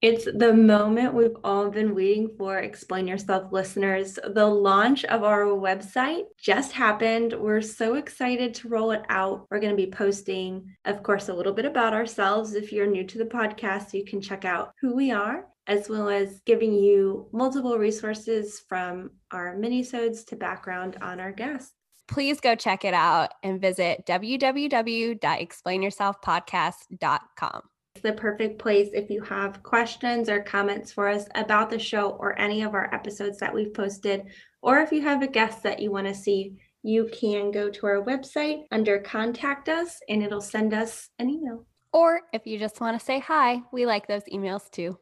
It's the moment we've all been waiting for. Explain Yourself listeners. The launch of our website just happened. We're so excited to roll it out. We're going to be posting, of course, a little bit about ourselves. If you're new to the podcast, you can check out who we are, as well as giving you multiple resources from our minisodes to background on our guests. Please go check it out and visit www.explainyourselfpodcast.com. The perfect place if you have questions or comments for us about the show or any of our episodes that we've posted, or if you have a guest that you want to see, you can go to our website under Contact Us and it'll send us an email. Or if you just want to say hi, we like those emails too.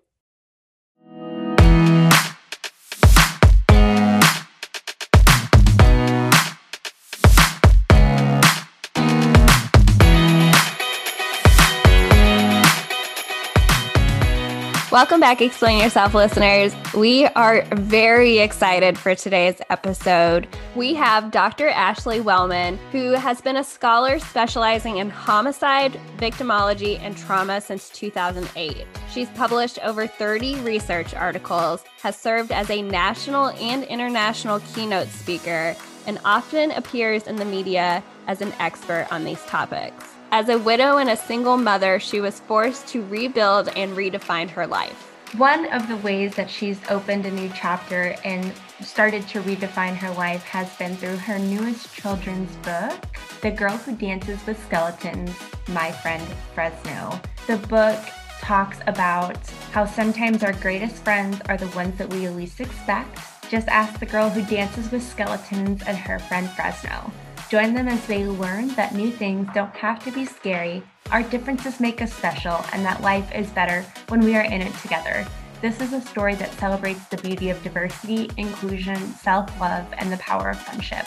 Welcome back, Explain Yourself listeners. We are very excited for today's episode. We have Dr. Ashley Wellman, who has been a scholar specializing in homicide, victimology, and trauma since 2008. She's published over 30 research articles, has served as a national and international keynote speaker, and often appears in the media as an expert on these topics. As a widow and a single mother, she was forced to rebuild and redefine her life. One of the ways that she's opened a new chapter and started to redefine her life has been through her newest children's book, The Girl Who Dances with Skeletons, My Friend Fresno. The book talks about how sometimes our greatest friends are the ones that we least expect. Just ask the girl who dances with skeletons and her friend Fresno. Join them as they learn that new things don't have to be scary, our differences make us special, and that life is better when we are in it together. This is a story that celebrates the beauty of diversity, inclusion, self-love, and the power of friendship.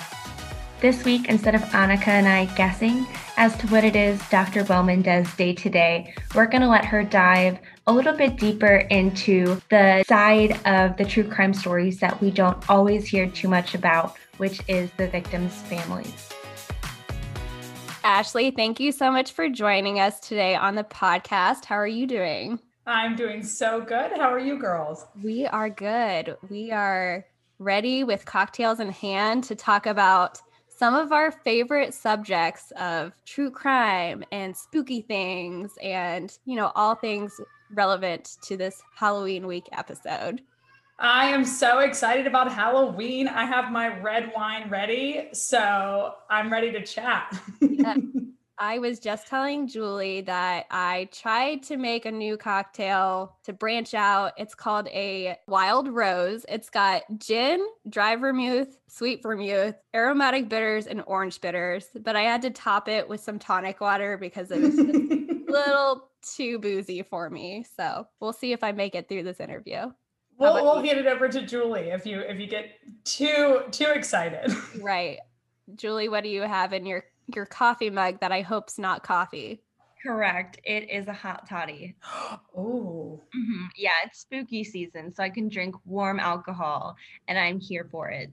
This week, instead of Annika and I guessing as to what it is Dr. Wellman does day to day, we're going to let her dive a little bit deeper into the side of the true crime stories that we don't always hear too much about, which is the victims' families. Ashley, thank you so much for joining us today on the podcast. How are you doing? I'm doing so good. How are you girls? We are good. We are ready with cocktails in hand to talk about some of our favorite subjects of true crime and spooky things and, you know, all things relevant to this Halloween week episode. I am so excited about Halloween. I have my red wine ready, so I'm ready to chat. Yeah. I was just telling Julie that I tried to make a new cocktail to branch out. It's called a wild rose. It's got gin, dry vermouth, sweet vermouth, aromatic bitters, and orange bitters. But I had to top it with some tonic water because it was just a little too boozy for me. So we'll see if I make it through this interview. We'll hand it over to Julie if you get too excited. Right. Julie, what do you have in your coffee mug that I hope's not coffee? Correct. It is a hot toddy. Oh. Mm-hmm. Yeah, it's spooky season, so I can drink warm alcohol, and I'm here for it.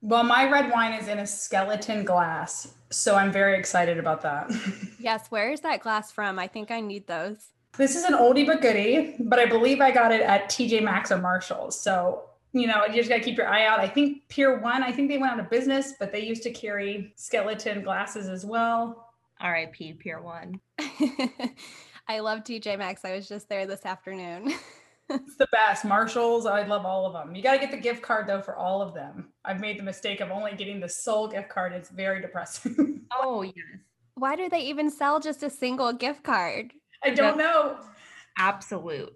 Well, my red wine is in a skeleton glass, so I'm very excited about that. Yes, where is that glass from? I think I need those. This is an oldie but goodie, but I believe I got it at TJ Maxx or Marshall's, so you know, you just got to keep your eye out. I think Pier 1, I think they went out of business, but they used to carry skeleton glasses as well. R.I.P. Pier 1. I love TJ Maxx. I was just there this afternoon. It's the best. Marshall's, I love all of them. You got to get the gift card, though, for all of them. I've made the mistake of only getting the sole gift card. It's very depressing. Oh, yes. Why do they even sell just a single gift card? I don't know. Absolute.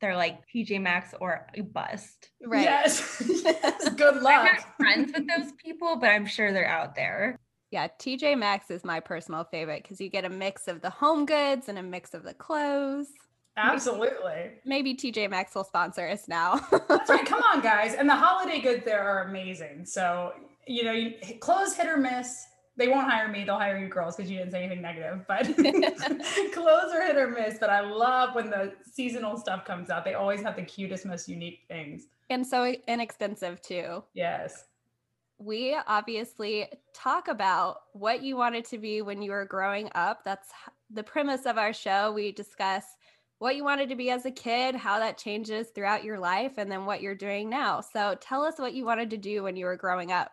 They're like TJ Maxx or a bust. Right. Yes. Yes. Good luck. I'm not friends with those people, but I'm sure they're out there. Yeah. TJ Maxx is my personal favorite because you get a mix of the home goods and a mix of the clothes. Absolutely. Maybe TJ Maxx will sponsor us now. That's right. Come on, guys. And the holiday goods there are amazing. So, you know, clothes hit or miss. They won't hire me. They'll hire you girls because you didn't say anything negative, but clothes are hit or miss. But I love when the seasonal stuff comes out. They always have the cutest, most unique things. And so inexpensive too. Yes. We obviously talk about what you wanted to be when you were growing up. That's the premise of our show. We discuss what you wanted to be as a kid, how that changes throughout your life, and then what you're doing now. So tell us what you wanted to do when you were growing up.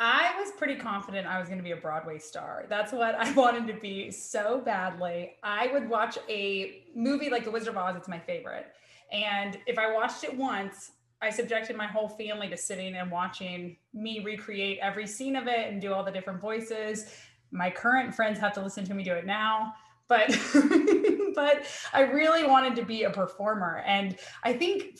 I was pretty confident I was going to be a Broadway star. That's what I wanted to be so badly. I would watch a movie like The Wizard of Oz. It's my favorite. And if I watched it once, I subjected my whole family to sitting and watching me recreate every scene of it and do all the different voices. My current friends have to listen to me do it now, but but I really wanted to be a performer. And I think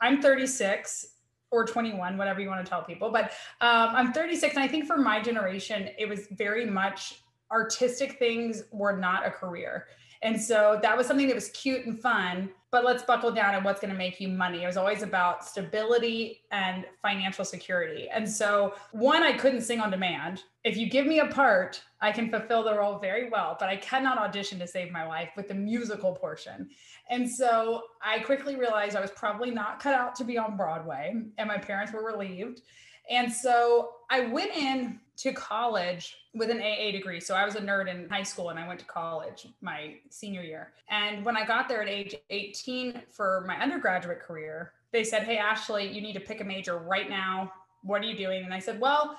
I'm 36 or 21, whatever you want to tell people, but I'm 36. And I think for my generation, it was very much artistic things were not a career. And so that was something that was cute and fun, but let's buckle down on what's going to make you money. It was always about stability and financial security. And so one, I couldn't sing on demand. If you give me a part, I can fulfill the role very well, but I cannot audition to save my life with the musical portion. And so I quickly realized I was probably not cut out to be on Broadway, and my parents were relieved. And so I went in to college with an AA degree. So I was a nerd in high school and I went to college my senior year. And when I got there at age 18 for my undergraduate career, they said, "Hey, Ashley, you need to pick a major right now. What are you doing?" And I said, "Well,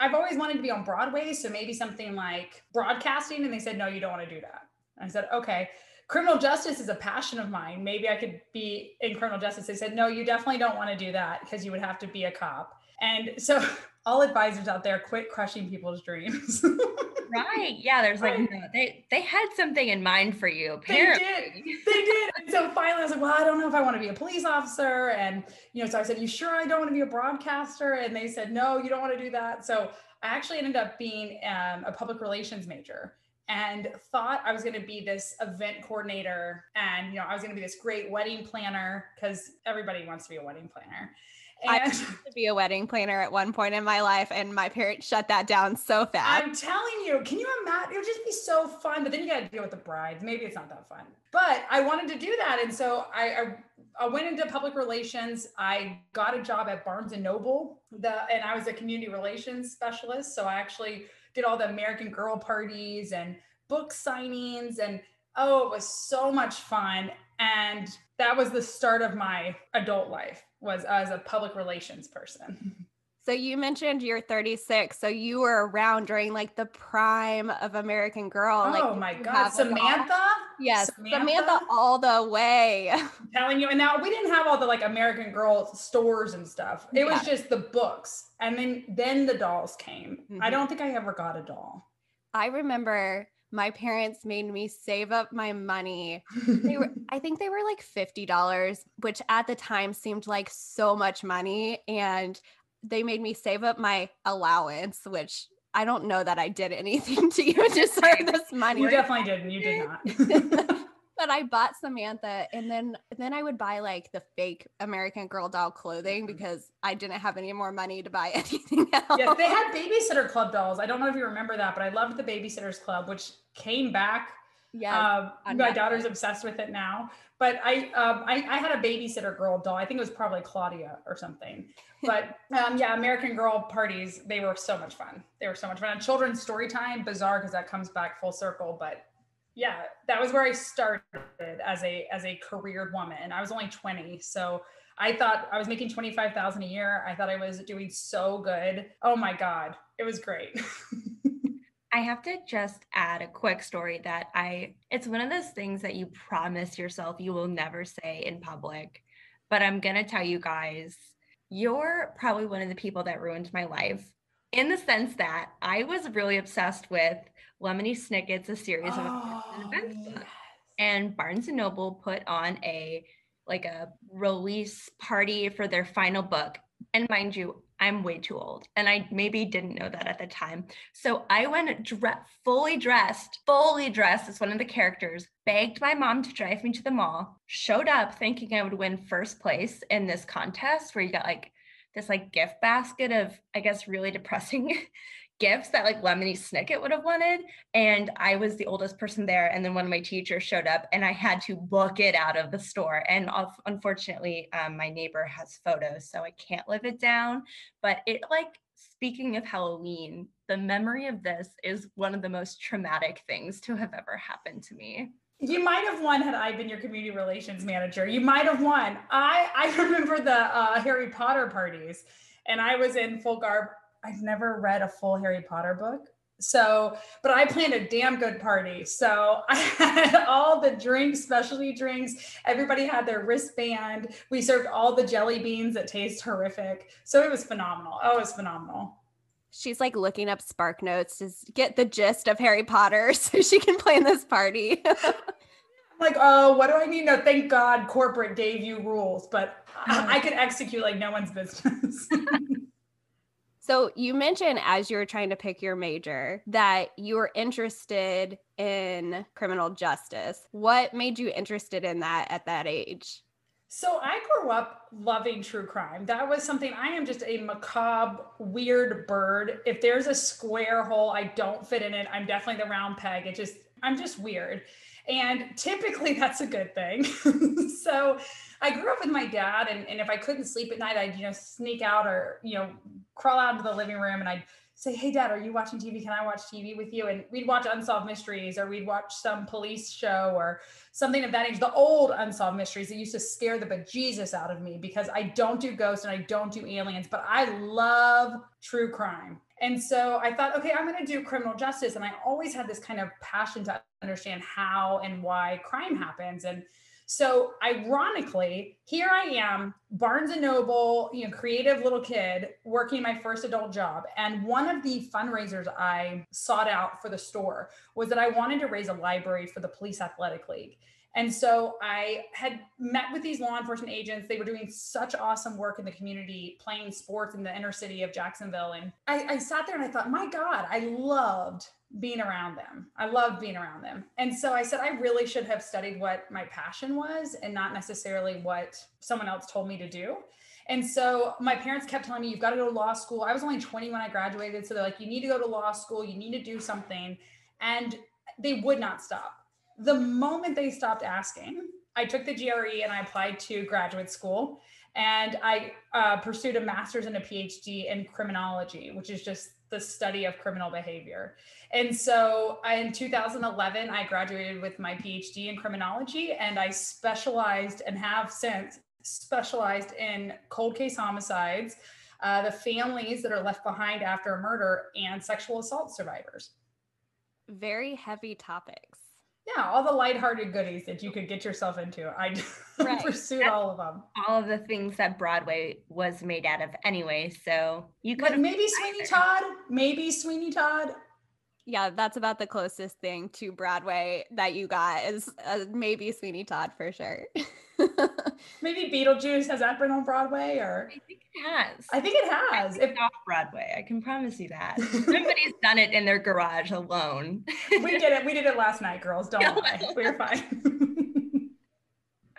I've always wanted to be on Broadway. So maybe something like broadcasting." And they said, "No, you don't want to do that." I said, "Okay. Criminal justice is a passion of mine. Maybe I could be in criminal justice." They said, "No, you definitely don't want to do that because you would have to be a cop." And so all advisors out there, quit crushing people's dreams. Right. Yeah. There's they had something in mind for you. Apparently. They did. And so finally I was like, "Well, I don't know if I want to be a police officer." And, so I said, "You sure I don't want to be a broadcaster?" And they said, "No, you don't want to do that." So I actually ended up being a public relations major. And thought I was going to be this event coordinator and, I was going to be this great wedding planner because everybody wants to be a wedding planner. I wanted to be a wedding planner at one point in my life and my parents shut that down so fast. I'm telling you, can you imagine? It would just be so fun, but then you got to deal with the brides. Maybe it's not that fun, but I wanted to do that. And so I went into public relations. I got a job at Barnes and Noble and I was a community relations specialist. So I actually did all the American Girl parties and book signings. And it was so much fun. And that was the start of my adult life, was as a public relations person. So you mentioned you're 36. So you were around during the prime of American Girl. My God. Samantha? Yes. Samantha all the way. I'm telling you. And now we didn't have all the American Girl stores and stuff. It was just the books. And then the dolls came. Mm-hmm. I don't think I ever got a doll. I remember my parents made me save up my money. I think they were $50, which at the time seemed like so much money. And they made me save up my allowance, which I don't know that I did anything to you to deserve this money. You definitely didn't. You did not. But I bought Samantha, and then I would buy the fake American Girl doll clothing because I didn't have any more money to buy anything else. Yes, they had Babysitter Club dolls. I don't know if you remember that, but I loved the Babysitter's Club, which came back. Yeah, my daughter's obsessed with it now. But I had a Babysitter Girl doll. I think it was probably Claudia or something. But American Girl parties, they were so much fun. They were so much fun. And children's story time, bizarre because that comes back full circle, but. Yeah, that was where I started as a career woman. I was only 20. So I thought I was making $25,000 a year. I thought I was doing so good. Oh my God, it was great. I have to just add a quick story that it's one of those things that you promise yourself you will never say in public, but I'm going to tell you guys, you're probably one of the people that ruined my life in the sense that I was really obsessed with Lemony Snicket's A Series of Events. Yes. And Barnes and Noble put on a release party for their final book. And mind you, I'm way too old. And I maybe didn't know that at the time. So I went fully dressed as one of the characters, begged my mom to drive me to the mall, showed up thinking I would win first place in this contest where you got this gift basket of, I guess, really depressing gifts that Lemony Snicket would have wanted. And I was the oldest person there. And then one of my teachers showed up and I had to book it out of the store. And unfortunately, my neighbor has photos, so I can't live it down. But speaking of Halloween, the memory of this is one of the most traumatic things to have ever happened to me. You might have won had I been your community relations manager. You might have won. I remember the Harry Potter parties, and I was in full garb. I've never read a full Harry Potter book. So, but I planned a damn good party. So I had all the drinks, specialty drinks. Everybody had their wristband. We served all the jelly beans that taste horrific. So it was phenomenal. Oh, it was phenomenal. She's like looking up Spark Notes to get the gist of Harry Potter so she can plan this party. I'm like, oh, what do I need? No, thank God corporate gave you rules, but I could execute like no one's business. So you mentioned as you were trying to pick your major that you were interested in criminal justice. What made you interested in that at that age? So I grew up loving true crime. That was something, I am just a macabre, weird bird. If there's a square hole, I don't fit in it. I'm definitely the round peg. It just, I'm just weird. And typically that's a good thing. So I grew up with my dad, and if I couldn't sleep at night, I'd, sneak out or, crawl out into the living room, and I'd say, hey, Dad, are you watching TV? Can I watch TV with you? And we'd watch Unsolved Mysteries, or we'd watch some police show or something of that age, the old Unsolved Mysteries that used to scare the bejesus out of me because I don't do ghosts and I don't do aliens, but I love true crime. And so I thought, okay, I'm going to do criminal justice. And I always had this kind of passion to understand how and why crime happens. And so ironically, here I am, Barnes & Noble, creative little kid working my first adult job. And one of the fundraisers I sought out for the store was that I wanted to raise a library for the Police Athletic League. And so I had met with these law enforcement agents. They were doing such awesome work in the community, playing sports in the inner city of Jacksonville. And I sat there and I thought, my God, I loved being around them. I loved being around them. And so I said, I really should have studied what my passion was and not necessarily what someone else told me to do. And so my parents kept telling me, you've got to go to law school. I was only 20 when I graduated. So they're like, you need to go to law school. You need to do something. And they would not stop. The moment they stopped asking, I took the GRE and I applied to graduate school. And I pursued a master's and a PhD in criminology, which is just the study of criminal behavior. And so in 2011, I graduated with my PhD in criminology, and I specialized and have since specialized in cold case homicides, the families that are left behind after a murder, and sexual assault survivors. Very heavy topics. Yeah, all the lighthearted goodies that you could get yourself into. I right. pursued all of them. All of the things that Broadway was made out of anyway, so you could maybe Sweeney Todd, Yeah, that's about the closest thing to Broadway that you got is maybe Sweeney Todd for sure. Maybe Beetlejuice, has that been on Broadway? Or I think it has. It's off Broadway. I can promise you that. Everybody's done it in their garage alone. We did it last night, girls. Don't lie. We're fine.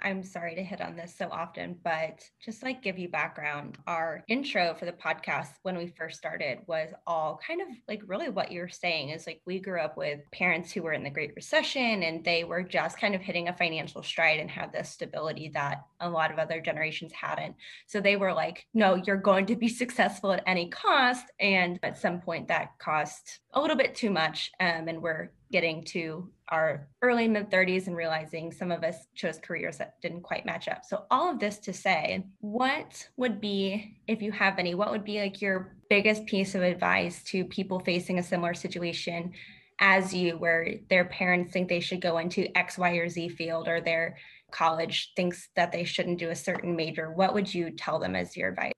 I'm sorry to hit on this so often, but just like give you background, our intro for the podcast when we first started was all kind of like really what you're saying is like we grew up with parents who were in the Great Recession and they were just kind of hitting a financial stride and had this stability that a lot of other generations hadn't. So they were like, no, you're going to be successful at any cost. And at some point that cost a little bit too much. And we're getting to our early mid 30s and realizing some of us chose careers that didn't quite match up. So all of this to say, what would be, if you have any, what would be like your biggest piece of advice to people facing a similar situation as you, where their parents think they should go into X, Y, or Z field, or their college thinks that they shouldn't do a certain major? What would you tell them as your advice?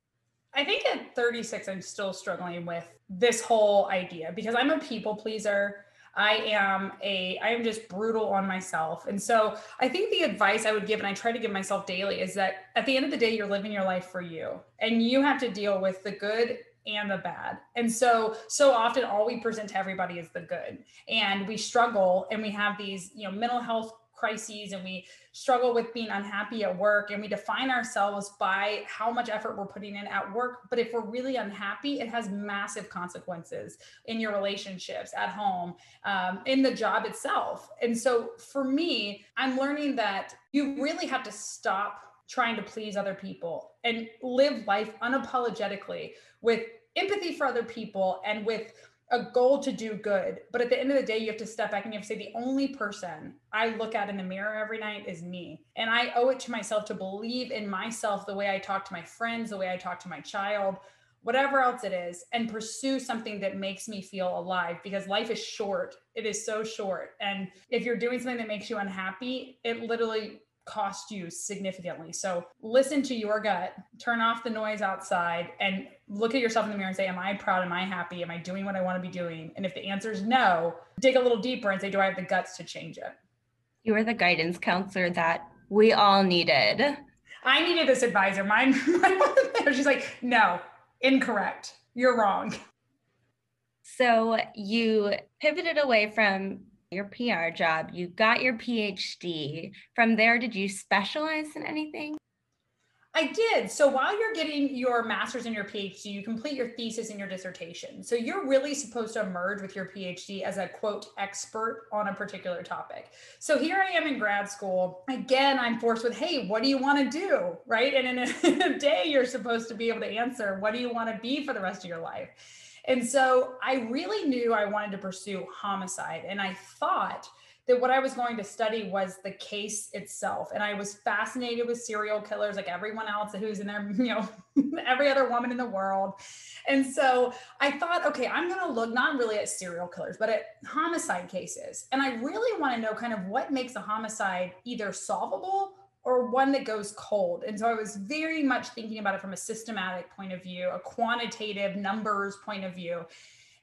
I think at 36, I'm still struggling with this whole idea because I'm a people pleaser. I am just brutal on myself. And so I think the advice I would give, and I try to give myself daily, is that at the end of the day, you're living your life for you and you have to deal with the good and the bad. And so often all we present to everybody is the good, and we struggle and we have these, mental health crises, and we struggle with being unhappy at work, and we define ourselves by how much effort we're putting in at work. But if we're really unhappy, it has massive consequences in your relationships, at home, in the job itself. And so for me, I'm learning that you really have to stop trying to please other people and live life unapologetically with empathy for other people and with a goal to do good. But at the end of the day, you have to step back and you have to say, the only person I look at in the mirror every night is me. And I owe it to myself to believe in myself, the way I talk to my friends, the way I talk to my child, whatever else it is, and pursue something that makes me feel alive, because life is short. It is so short. And if you're doing something that makes you unhappy, it literally cost you significantly. So listen to your gut, turn off the noise outside, and look at yourself in the mirror and say, am I proud? Am I happy? Am I doing what I want to be doing? And if the answer is no, dig a little deeper and say, do I have the guts to change it? You are the guidance counselor that we all needed. I needed this advisor. Mine wasn't there. She's like, no, incorrect. You're wrong. So you pivoted away from your PR job, you got your PhD. From there, did you specialize in anything? I did. So while you're getting your master's and your PhD, you complete your thesis and your dissertation. So you're really supposed to emerge with your PhD as a quote expert on a particular topic. So here I am in grad school. Again, I'm forced with, hey, what do you want to do? Right? And in a day, you're supposed to be able to answer, what do you want to be for the rest of your life? And so I really knew I wanted to pursue homicide. And I thought that what I was going to study was the case itself. And I was fascinated with serial killers, like everyone else who's in there, every other woman in the world. And so I thought, okay, I'm going to look not really at serial killers, but at homicide cases. And I really want to know kind of what makes a homicide either solvable or one that goes cold. And so I was very much thinking about it from a systematic point of view, a quantitative numbers point of view.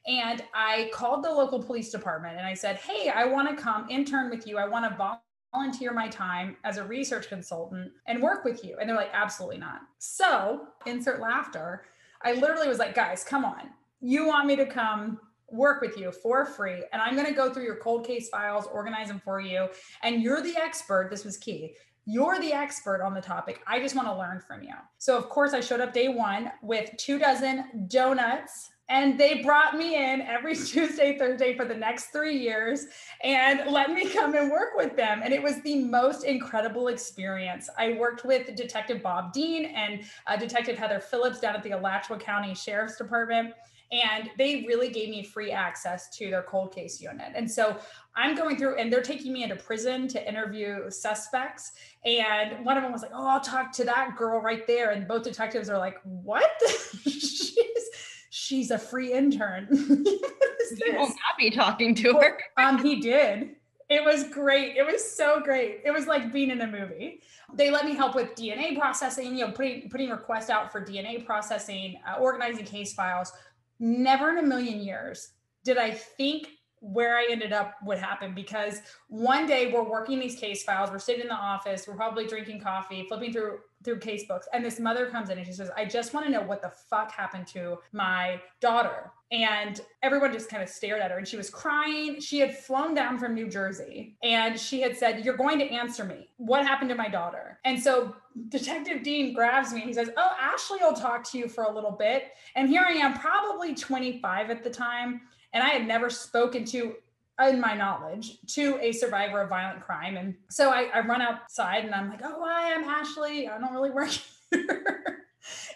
And I called the local police department and I said, hey, I want to come intern with you. I want to volunteer my time as a research consultant and work with you. And they're like, absolutely not. So insert laughter. I literally was like, guys, come on. You want me to come work with you for free, and I'm going to go through your cold case files, organize them for you. And you're the expert. This was key. You're the expert on the topic. I just want to learn from you. So of course I showed up day one with 24 donuts, and they brought me in every Tuesday, Thursday for the next 3 years and let me come and work with them. And it was the most incredible experience. I worked with Detective Bob Dean and Detective Heather Phillips down at the Alachua County Sheriff's Department. And they really gave me free access to their cold case unit. And so I'm going through and they're taking me into prison to interview suspects. And one of them was like, oh, I'll talk to that girl right there. And both detectives are like, what? She's a free intern. You will not be talking to her. He did. It was great. It was so great. It was like being in a movie. They let me help with DNA processing, putting requests out for DNA processing, organizing case files. Never in a million years did I think where I ended up would happen, because one day we're working these case files, we're sitting in the office, we're probably drinking coffee, flipping through case books. And this mother comes in and she says, I just want to know what the fuck happened to my daughter. And everyone just kind of stared at her and she was crying. She had flown down from New Jersey and she had said, you're going to answer me. What happened to my daughter? And so Detective Dean grabs me and he says, oh, Ashley will talk to you for a little bit. And here I am, probably 25 at the time. And I had never spoken to, in my knowledge, to a survivor of violent crime. And so I run outside and I'm like, oh, hi, I'm Ashley. I don't really work here.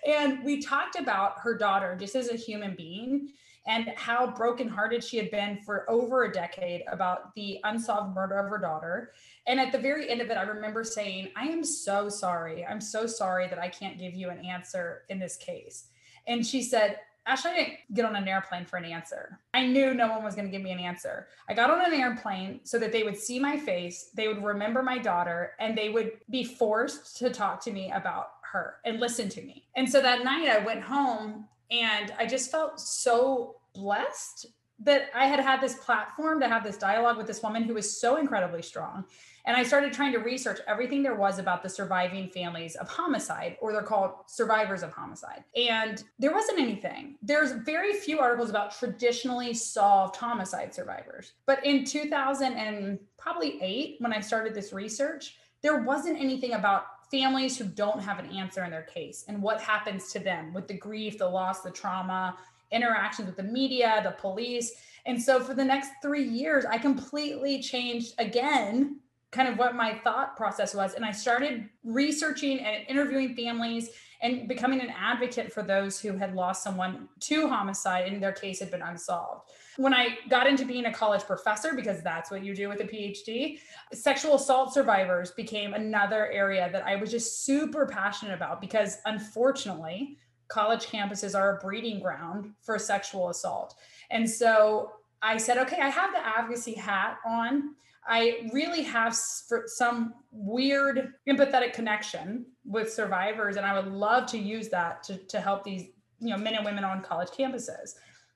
And we talked about her daughter just as a human being and how brokenhearted she had been for over a decade about the unsolved murder of her daughter. And at the very end of it, I remember saying, I am so sorry. I'm so sorry that I can't give you an answer in this case. And she said, Ashley, I didn't get on an airplane for an answer. I knew no one was going to give me an answer. I got on an airplane so that they would see my face, they would remember my daughter, and they would be forced to talk to me about her and listen to me. And so that night I went home and I just felt so blessed that I had this platform to have this dialogue with this woman who was so incredibly strong. And I started trying to research everything there was about the surviving families of homicide, or they're called survivors of homicide. And there wasn't anything. There's very few articles about traditionally solved homicide survivors. But in 2008, when I started this research, there wasn't anything about families who don't have an answer in their case and what happens to them with the grief, the loss, the trauma, interactions with the media, the police. And so for the next 3 years, I completely changed again, kind of what my thought process was. And I started researching and interviewing families and becoming an advocate for those who had lost someone to homicide and their case had been unsolved. When I got into being a college professor, because that's what you do with a PhD, sexual assault survivors became another area that I was just super passionate about, because unfortunately, college campuses are a breeding ground for sexual assault. And so I said, okay, I have the advocacy hat on. I really have some weird empathetic connection with survivors, and I would love to use that to help these, you know, men and women on college campuses.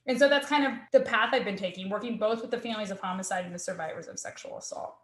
And so that's kind of the path I've been taking, working both with the families of homicide and the survivors of sexual assault.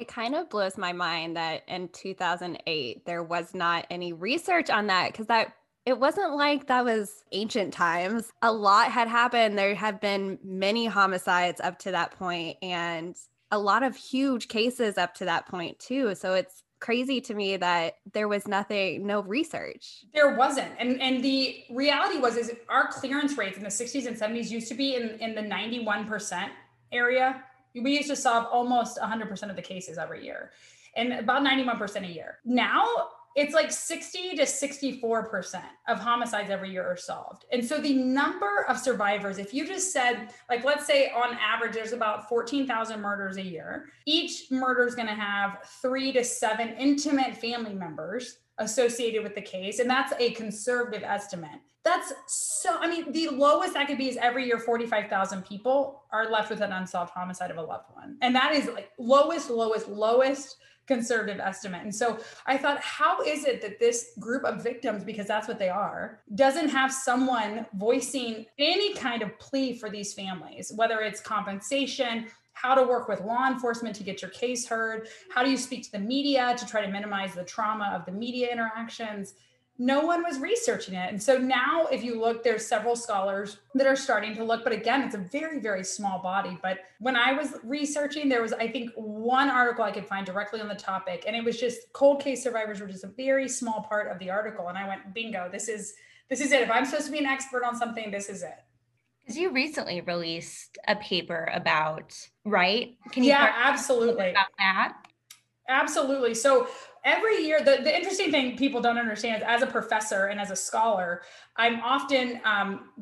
It kind of blows my mind that in 2008, there was not any research on that, because it wasn't like that was ancient times. A lot had happened. There had been many homicides up to that point, and a lot of huge cases up to that point too. So it's crazy to me that there was no research. There wasn't. And the reality is our clearance rates in the 60s and 70s used to be in the 91% area. We used to solve almost 100% of the cases every year, and about 91% a year. Now it's like 60 to 64% of homicides every year are solved. And so the number of survivors, if you just said, like, let's say on average, there's about 14,000 murders a year. Each murder is going to have 3 to 7 intimate family members associated with the case. And that's a conservative estimate. That's the lowest that could be is every year, 45,000 people are left with an unsolved homicide of a loved one. And that is like lowest conservative estimate. And so I thought, how is it that this group of victims, because that's what they are, doesn't have someone voicing any kind of plea for these families, whether it's compensation, how to work with law enforcement to get your case heard, how do you speak to the media to try to minimize the trauma of the media interactions? No one was researching it. And so now if you look, there's several scholars that are starting to look, but again, it's a very, very small body. But when I was researching, there was, I think, one article I could find directly on the topic. And it was just cold case survivors were just a very small part of the article. And I went, bingo, this is it. If I'm supposed to be an expert on something, this is it. Because you recently released a paper about, right? Can you absolutely about that? Absolutely. So every year, the interesting thing people don't understand is as a professor and as a scholar, I'm often,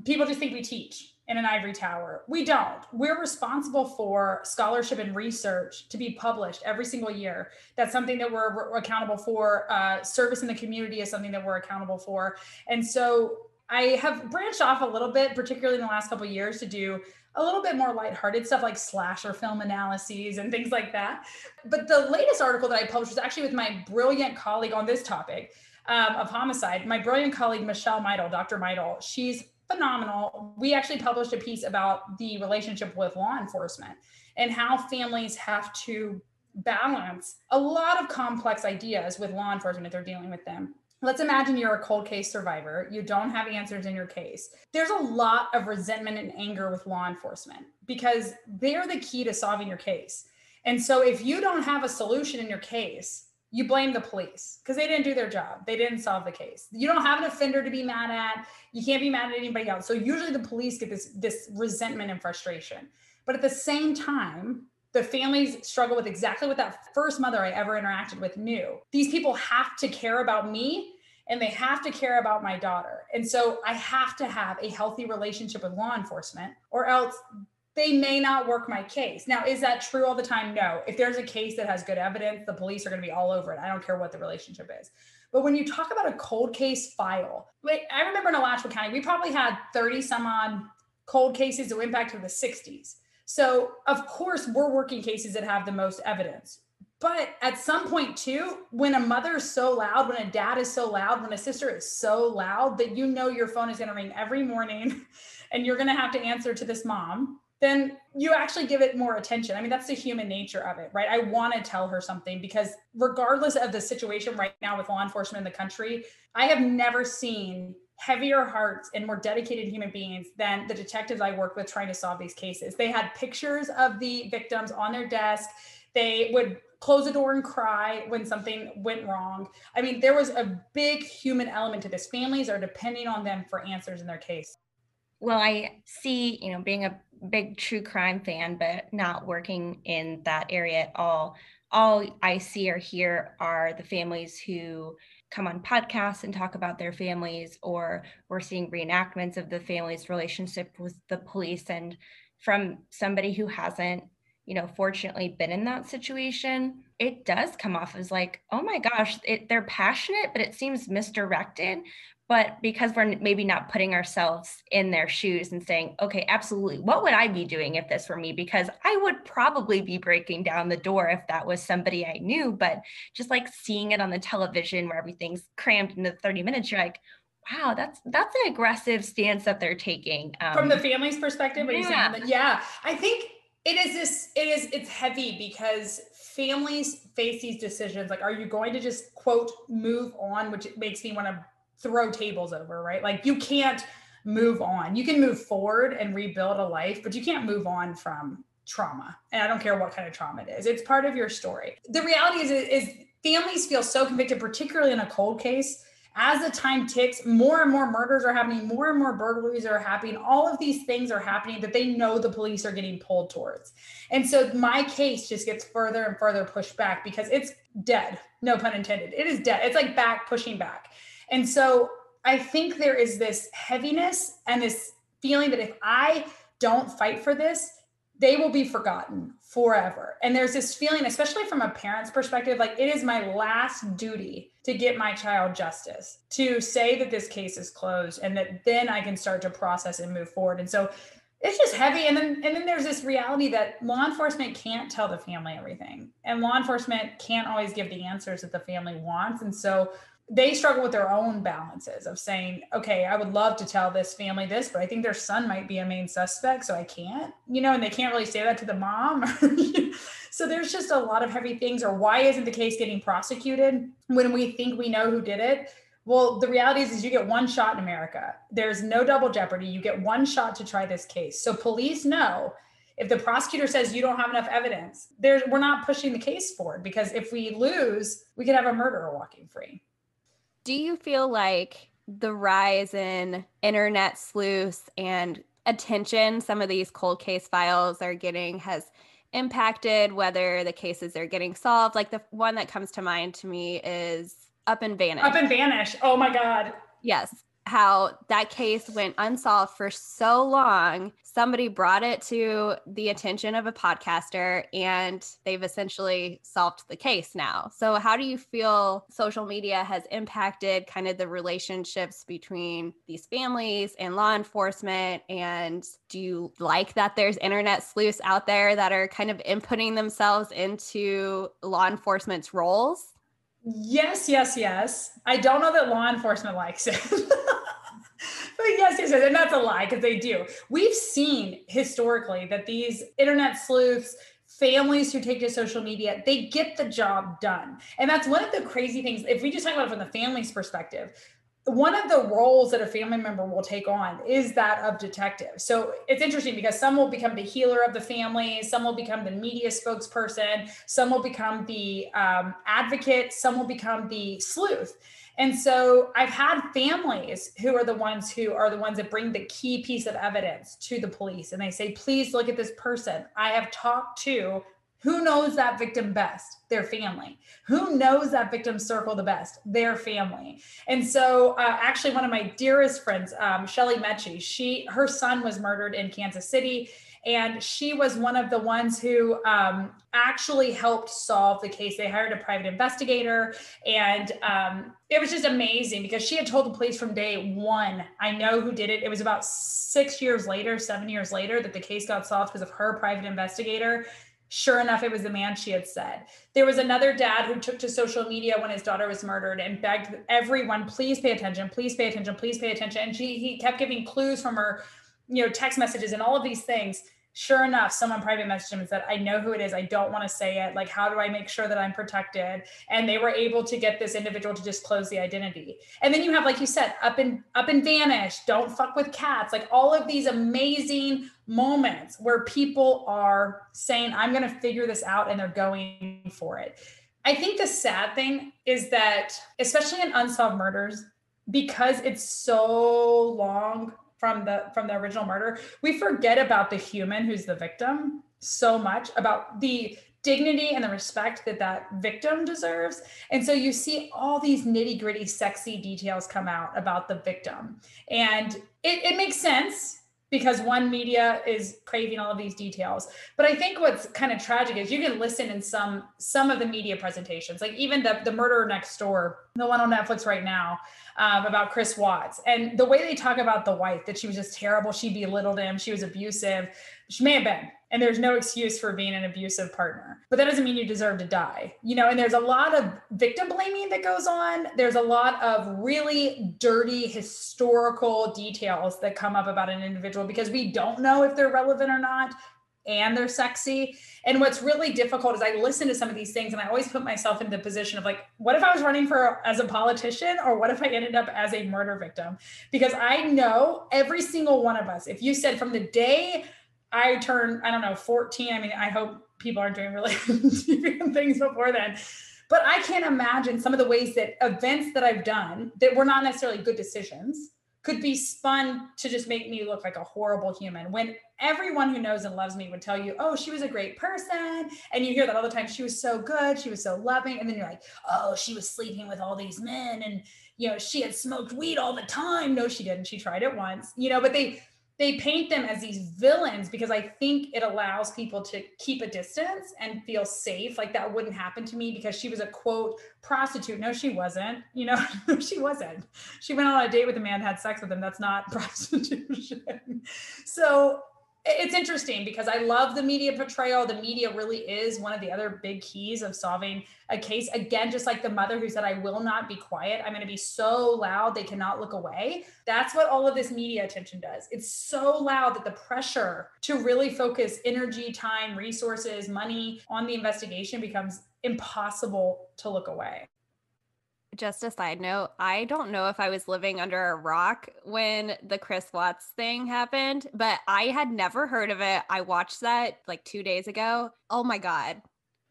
people just think we teach in an ivory tower. We don't. We're responsible for scholarship and research to be published every single year. That's something that we're accountable for. Service in the community is something that we're accountable for. And so I have branched off a little bit, particularly in the last couple of years, to do a little bit more lighthearted stuff like slasher film analyses and things like that. But the latest article that I published was actually with my brilliant colleague on this topic of homicide, my brilliant colleague, Michelle Meidel, Dr. Meidel. She's phenomenal. We actually published a piece about the relationship with law enforcement and how families have to balance a lot of complex ideas with law enforcement if they're dealing with them. Let's imagine you're a cold case survivor. You don't have answers in your case. There's a lot of resentment and anger with law enforcement because they're the key to solving your case. And so if you don't have a solution in your case, you blame the police because they didn't do their job. They didn't solve the case. You don't have an offender to be mad at. You can't be mad at anybody else. So usually the police get this resentment and frustration. But at the same time, the families struggle with exactly what that first mother I ever interacted with knew. These people have to care about me and they have to care about my daughter. And so I have to have a healthy relationship with law enforcement or else they may not work my case. Now, is that true all the time? No. If there's a case that has good evidence, the police are going to be all over it. I don't care what the relationship is. But when you talk about a cold case file, like I remember in Alachua County, we probably had 30 some odd cold cases that went back to the 60s. So of course we're working cases that have the most evidence, but at some point too, when a mother is so loud, when a dad is so loud, when a sister is so loud that you know your phone is going to ring every morning and you're going to have to answer to this mom, then you actually give it more attention. I mean, that's the human nature of it, right? I want to tell her something because regardless of the situation right now with law enforcement in the country, I have never seen heavier hearts and more dedicated human beings than the detectives I worked with trying to solve these cases. They had pictures of the victims on their desk. They would close the door and cry when something went wrong. I mean, there was a big human element to this. Families are depending on them for answers in their case. Well, I see, being a big true crime fan, but not working in that area at all, all I see or hear are the families who come on podcasts and talk about their families, or we're seeing reenactments of the family's relationship with the police. And from somebody who hasn't, you know, fortunately been in that situation, it does come off as like, oh my gosh, they're passionate, but it seems misdirected. But because we're maybe not putting ourselves in their shoes and saying, okay, absolutely, what would I be doing if this were me? Because I would probably be breaking down the door if that was somebody I knew. But just like seeing it on the television where everything's crammed into 30 minutes, you're like, wow, that's an aggressive stance that they're taking. From the family's perspective, are you saying that? Yeah, I think it's heavy because families face these decisions. Like, are you going to just quote move on, which makes me want to throw tables over, right? Like, you can't move on. You can move forward and rebuild a life, but you can't move on from trauma. And I don't care what kind of trauma it is. It's part of your story. The reality is families feel so convicted, particularly in a cold case. As the time ticks, more and more murders are happening, more and more burglaries are happening. All of these things are happening that they know the police are getting pulled towards. And so my case just gets further and further pushed back because it's dead. No pun intended. It is dead. It's like back, pushing back. And so I think there is this heaviness and this feeling that if I don't fight for this, they will be forgotten forever. And there's this feeling, especially from a parent's perspective, like it is my last duty to get my child justice, to say that this case is closed and that then I can start to process and move forward. And so it's just heavy. And then there's this reality that law enforcement can't tell the family everything, and law enforcement can't always give the answers that the family wants. And so they struggle with their own balances of saying, okay, I would love to tell this family this, but I think their son might be a main suspect, so I can't, you know, and they can't really say that to the mom. So there's just a lot of heavy things. Or why isn't the case getting prosecuted when we think we know who did it? Well, the reality is you get one shot in America. There's no double jeopardy. You get one shot to try this case. So police know if the prosecutor says you don't have enough evidence, we're not pushing the case forward, because if we lose, we could have a murderer walking free. Do you feel like the rise in internet sleuths and attention some of these cold case files are getting has impacted whether the cases are getting solved? Like, the one that comes to mind to me is Up and Vanish. Up and Vanish. Oh my God. Yes. How that case went unsolved for so long. Somebody brought it to the attention of a podcaster and they've essentially solved the case now. So how do you feel social media has impacted kind of the relationships between these families and law enforcement? And do you like that there's internet sleuths out there that are kind of inputting themselves into law enforcement's roles? Yes, yes, yes. I don't know that law enforcement likes it. But yes, yes, yes. And that's a lie, because they do. We've seen historically that these internet sleuths, families who take to social media, they get the job done. And that's one of the crazy things. If we just talk about it from the family's perspective, one of the roles that a family member will take on is that of detective. So it's interesting because some will become the healer of the family, some will become the media spokesperson, some will become the advocate, some will become the sleuth. And so I've had families who are the ones that bring the key piece of evidence to the police. And they say, please look at this person I have talked to. Who knows that victim best? Their family. Who knows that victim's circle the best? Their family. And so actually one of my dearest friends, Shelly Meche, her son was murdered in Kansas City. And she was one of the ones who actually helped solve the case. They hired a private investigator. And it was just amazing because she had told the police from day one, I know who did it. It was about 7 years later that the case got solved because of her private investigator. Sure enough, it was the man she had said. There was another dad who took to social media when his daughter was murdered and begged everyone, please pay attention, please pay attention, please pay attention. And he kept giving clues from her, you know, text messages and all of these things. Sure enough, someone private messaged him and said, I know who it is. I don't want to say it. Like, how do I make sure that I'm protected? And they were able to get this individual to disclose the identity. And then you have, like you said, Up and Vanish, Don't Fuck with Cats, like all of these amazing moments where people are saying, I'm going to figure this out, and they're going for it. I think the sad thing is that, especially in unsolved murders, because it's so long from the original murder, we forget about the human who's the victim so much, about the dignity and the respect that that victim deserves. And so you see all these nitty gritty, sexy details come out about the victim. And it makes sense because one media is craving all of these details. But I think what's kind of tragic is you can listen in some of the media presentations, like even the Murderer Next Door, the one on Netflix right now, about Chris Watts. And the way they talk about the wife, that she was just terrible. She belittled him. She was abusive. She may have been. And there's no excuse for being an abusive partner, but that doesn't mean you deserve to die, you know. And there's a lot of victim blaming that goes on. There's a lot of really dirty historical details that come up about an individual because we don't know if they're relevant or not, and they're sexy. And what's really difficult is I listen to some of these things and I always put myself in the position of like, what if I was running for as a politician, or what if I ended up as a murder victim? Because I know every single one of us, if you said from the day I turned, I don't know, 14. I mean, I hope people aren't doing really things before then, but I can't imagine some of the ways that events that I've done that were not necessarily good decisions could be spun to just make me look like a horrible human. When everyone who knows and loves me would tell you, oh, she was a great person. And you hear that all the time. She was so good. She was so loving. And then you're like, oh, she was sleeping with all these men. And, you know, she had smoked weed all the time. No, she didn't. She tried it once, you know, but they paint them as these villains because I think it allows people to keep a distance and feel safe. Like that wouldn't happen to me because she was a quote prostitute. No, she wasn't, you know, she wasn't. She went on a date with a man, had sex with him. That's not prostitution. So it's interesting because I love the media portrayal. The media really is one of the other big keys of solving a case. Again, just like the mother who said, I will not be quiet. I'm going to be so loud they cannot look away. That's what all of this media attention does. It's so loud that the pressure to really focus energy, time, resources, money on the investigation becomes impossible to look away. Just a side note, I don't know if I was living under a rock when the Chris Watts thing happened, but I had never heard of it. I watched that like 2 days ago. Oh my God.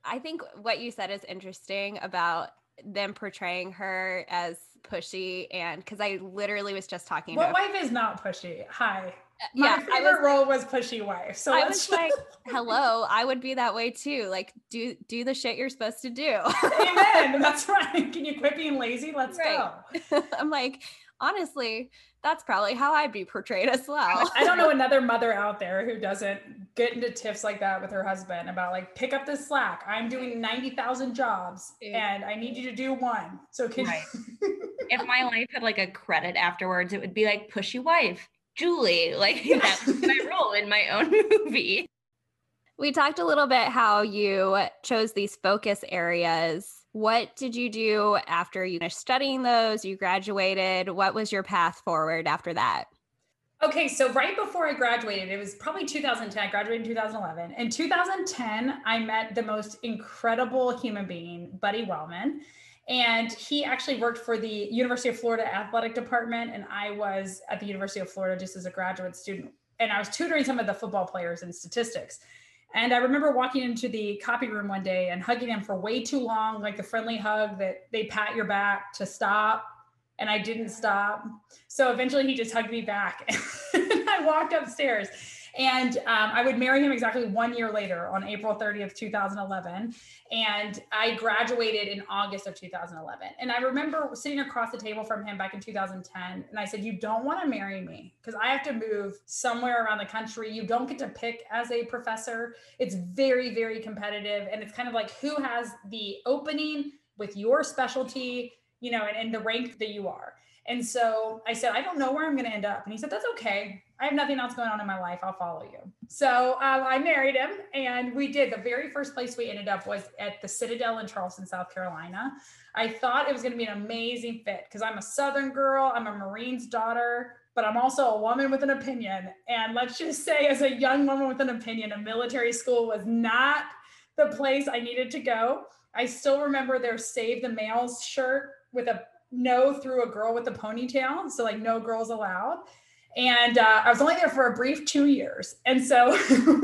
I think what you said is interesting about them portraying her as pushy, and because I literally was just talking about— What wife is not pushy? Hi. My favorite role was pushy wife. So I was like, hello, I would be that way too. Like, do the shit you're supposed to do. Amen. That's right. Can you quit being lazy? Let's go. I'm like, honestly, that's probably how I'd be portrayed as well. I don't know another mother out there who doesn't get into tiffs like that with her husband about like, pick up the slack. I'm doing 90,000 jobs and I need you to do one. So can you— If my life had like a credit afterwards, it would be like pushy wife. Julie, like that was my role in my own movie. We talked a little bit how you chose these focus areas. What did you do after you finished studying those? You graduated. What was your path forward after that? Okay, so right before I graduated, it was probably 2010. I graduated in 2011. In 2010, I met the most incredible human being, Buddy Wellman. And he actually worked for the University of Florida Athletic Department. And I was at the University of Florida just as a graduate student. And I was tutoring some of the football players in statistics. And I remember walking into the copy room one day and hugging him for way too long, like the friendly hug that they pat your back to stop. And I didn't stop. So eventually he just hugged me back. And I walked upstairs. And I would marry him exactly 1 year later on April 30th, 2011. And I graduated in August of 2011. And I remember sitting across the table from him back in 2010. And I said, you don't want to marry me because I have to move somewhere around the country. You don't get to pick as a professor. It's very, very competitive. And it's kind of like who has the opening with your specialty, you know, and the rank that you are. And so I said, I don't know where I'm going to end up. And he said, that's okay. I have nothing else going on in my life. I'll follow you. So I married him, and we did. The very first place we ended up was at the Citadel in Charleston, South Carolina. I thought it was going to be an amazing fit because I'm a Southern girl. I'm a Marine's daughter, but I'm also a woman with an opinion. And let's just say as a young woman with an opinion, a military school was not the place I needed to go. I still remember their Save the Males shirt with a no through a girl with a ponytail. So like no girls allowed. And I was only there for a brief 2 years. And so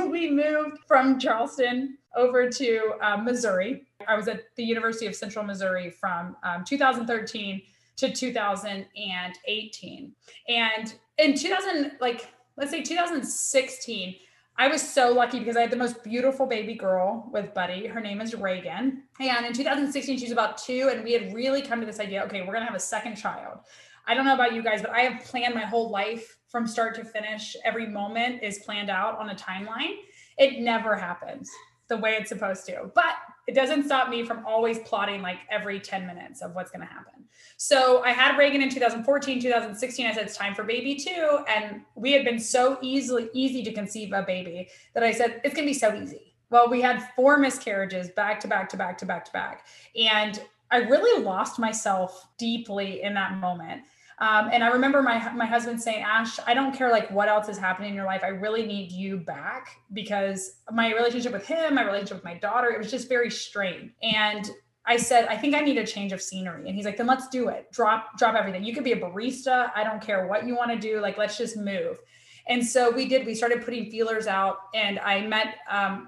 we moved from Charleston over to Missouri. I was at the University of Central Missouri from 2013 to 2018. And in 2016, I was so lucky because I had the most beautiful baby girl with Buddy. Her name is Reagan. And in 2016, she was about 2. And we had really come to this idea, okay, we're going to have a second child. I don't know about you guys, but I have planned my whole life from start to finish. Every moment is planned out on a timeline. It never happens the way it's supposed to, but it doesn't stop me from always plotting like every 10 minutes of what's going to happen. So I had Reagan in 2014, 2016. I said, it's time for baby 2. And we had been so easy to conceive a baby that I said, it's going to be so easy. Well, we had 4 miscarriages back to back to back to back to back. And I really lost myself deeply in that moment. And I remember my husband saying, Ash, I don't care like what else is happening in your life. I really need you back, because my relationship with him, my relationship with my daughter, it was just very strained. And I said, I think I need a change of scenery. And he's like, then let's do it. Drop everything. You could be a barista. I don't care what you want to do. Like, let's just move. And so we did. We started putting feelers out, and I met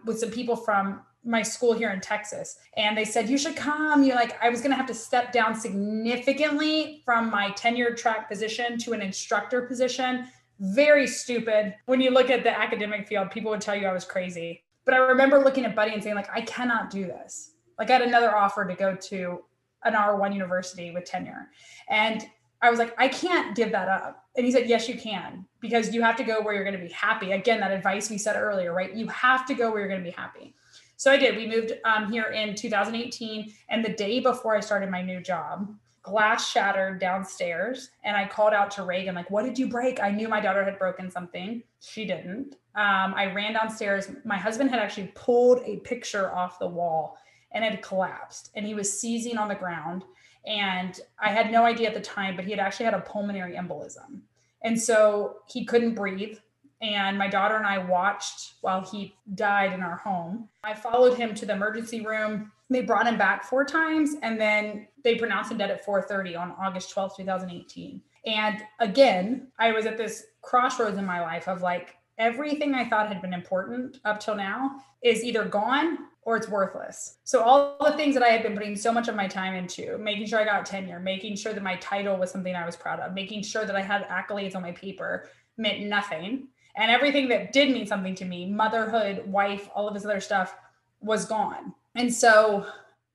with some people from my school here in Texas. And they said, you should come. You're like, I was going to have to step down significantly from my tenured track position to an instructor position. Very stupid. When you look at the academic field, people would tell you I was crazy. But I remember looking at Buddy and saying, like, I cannot do this. Like, I had another offer to go to an R1 university with tenure. And I was like, I can't give that up. And he said, yes, you can, because you have to go where you're going to be happy. Again, that advice we said earlier, right? You have to go where you're going to be happy. So I did. We moved here in 2018. And the day before I started my new job, glass shattered downstairs. And I called out to Reagan, like, what did you break? I knew my daughter had broken something. She didn't. I ran downstairs. My husband had actually pulled a picture off the wall and had collapsed. And he was seizing on the ground. And I had no idea at the time, but he had actually had a pulmonary embolism. And so he couldn't breathe. And my daughter and I watched while he died in our home. I followed him to the emergency room. They brought him back 4 times, and then they pronounced him dead at 4:30 on August 12th, 2018. And again, I was at this crossroads in my life of like, everything I thought had been important up till now is either gone or it's worthless. So all the things that I had been putting so much of my time into, making sure I got tenure, making sure that my title was something I was proud of, making sure that I had accolades on my paper, meant nothing. And everything that did mean something to me, motherhood, wife, all of this other stuff, was gone. And so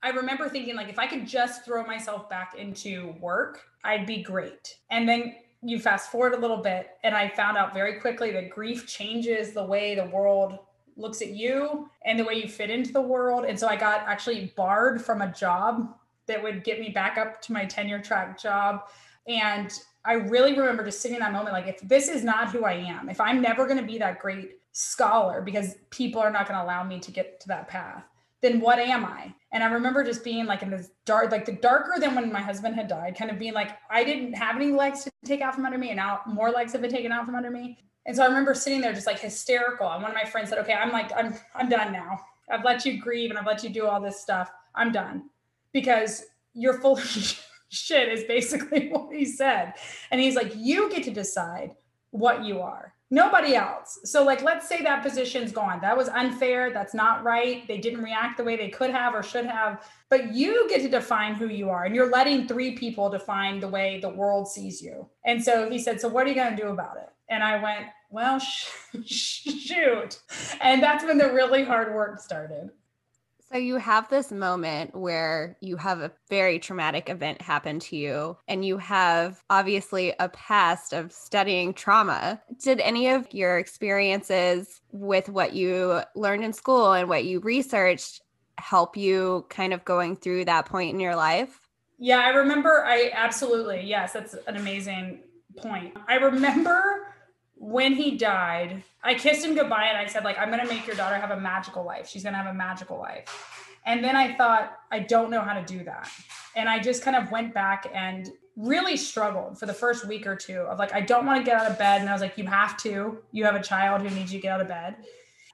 I remember thinking, like, if I could just throw myself back into work, I'd be great. And then you fast forward a little bit, and I found out very quickly that grief changes the way the world looks at you and the way you fit into the world. And so I got actually barred from a job that would get me back up to my tenure track job. And I really remember just sitting in that moment, like, if this is not who I am, if I'm never going to be that great scholar because people are not going to allow me to get to that path, then what am I? And I remember just being like in this dark, like the darker than when my husband had died, kind of being like, I didn't have any legs to take out from under me, and now more legs have been taken out from under me. And so I remember sitting there just like hysterical. And one of my friends said, okay, I'm done now. I've let you grieve and I've let you do all this stuff. I'm done, because you're full of shit is basically what he said. And he's like, you get to decide what you are, nobody else. So like, let's say that position's gone. That was unfair. That's not right. They didn't react the way they could have or should have, but you get to define who you are. And you're letting 3 people define the way the world sees you. And so he said, so what are you going to do about it? And I went, well, shoot. And that's when the really hard work started. So you have this moment where you have a very traumatic event happen to you, and you have obviously a past of studying trauma. Did any of your experiences with what you learned in school and what you researched help you kind of going through that point in your life? Yeah, I remember. Absolutely. Yes, that's an amazing point. I remember when he died, I kissed him goodbye and I said, like, I'm going to make your daughter have a magical life. She's going to have a magical life. And then I thought, I don't know how to do that. And I just kind of went back and really struggled for the first week or two of like, I don't want to get out of bed. And I was like, you have to, you have a child who needs you to get out of bed.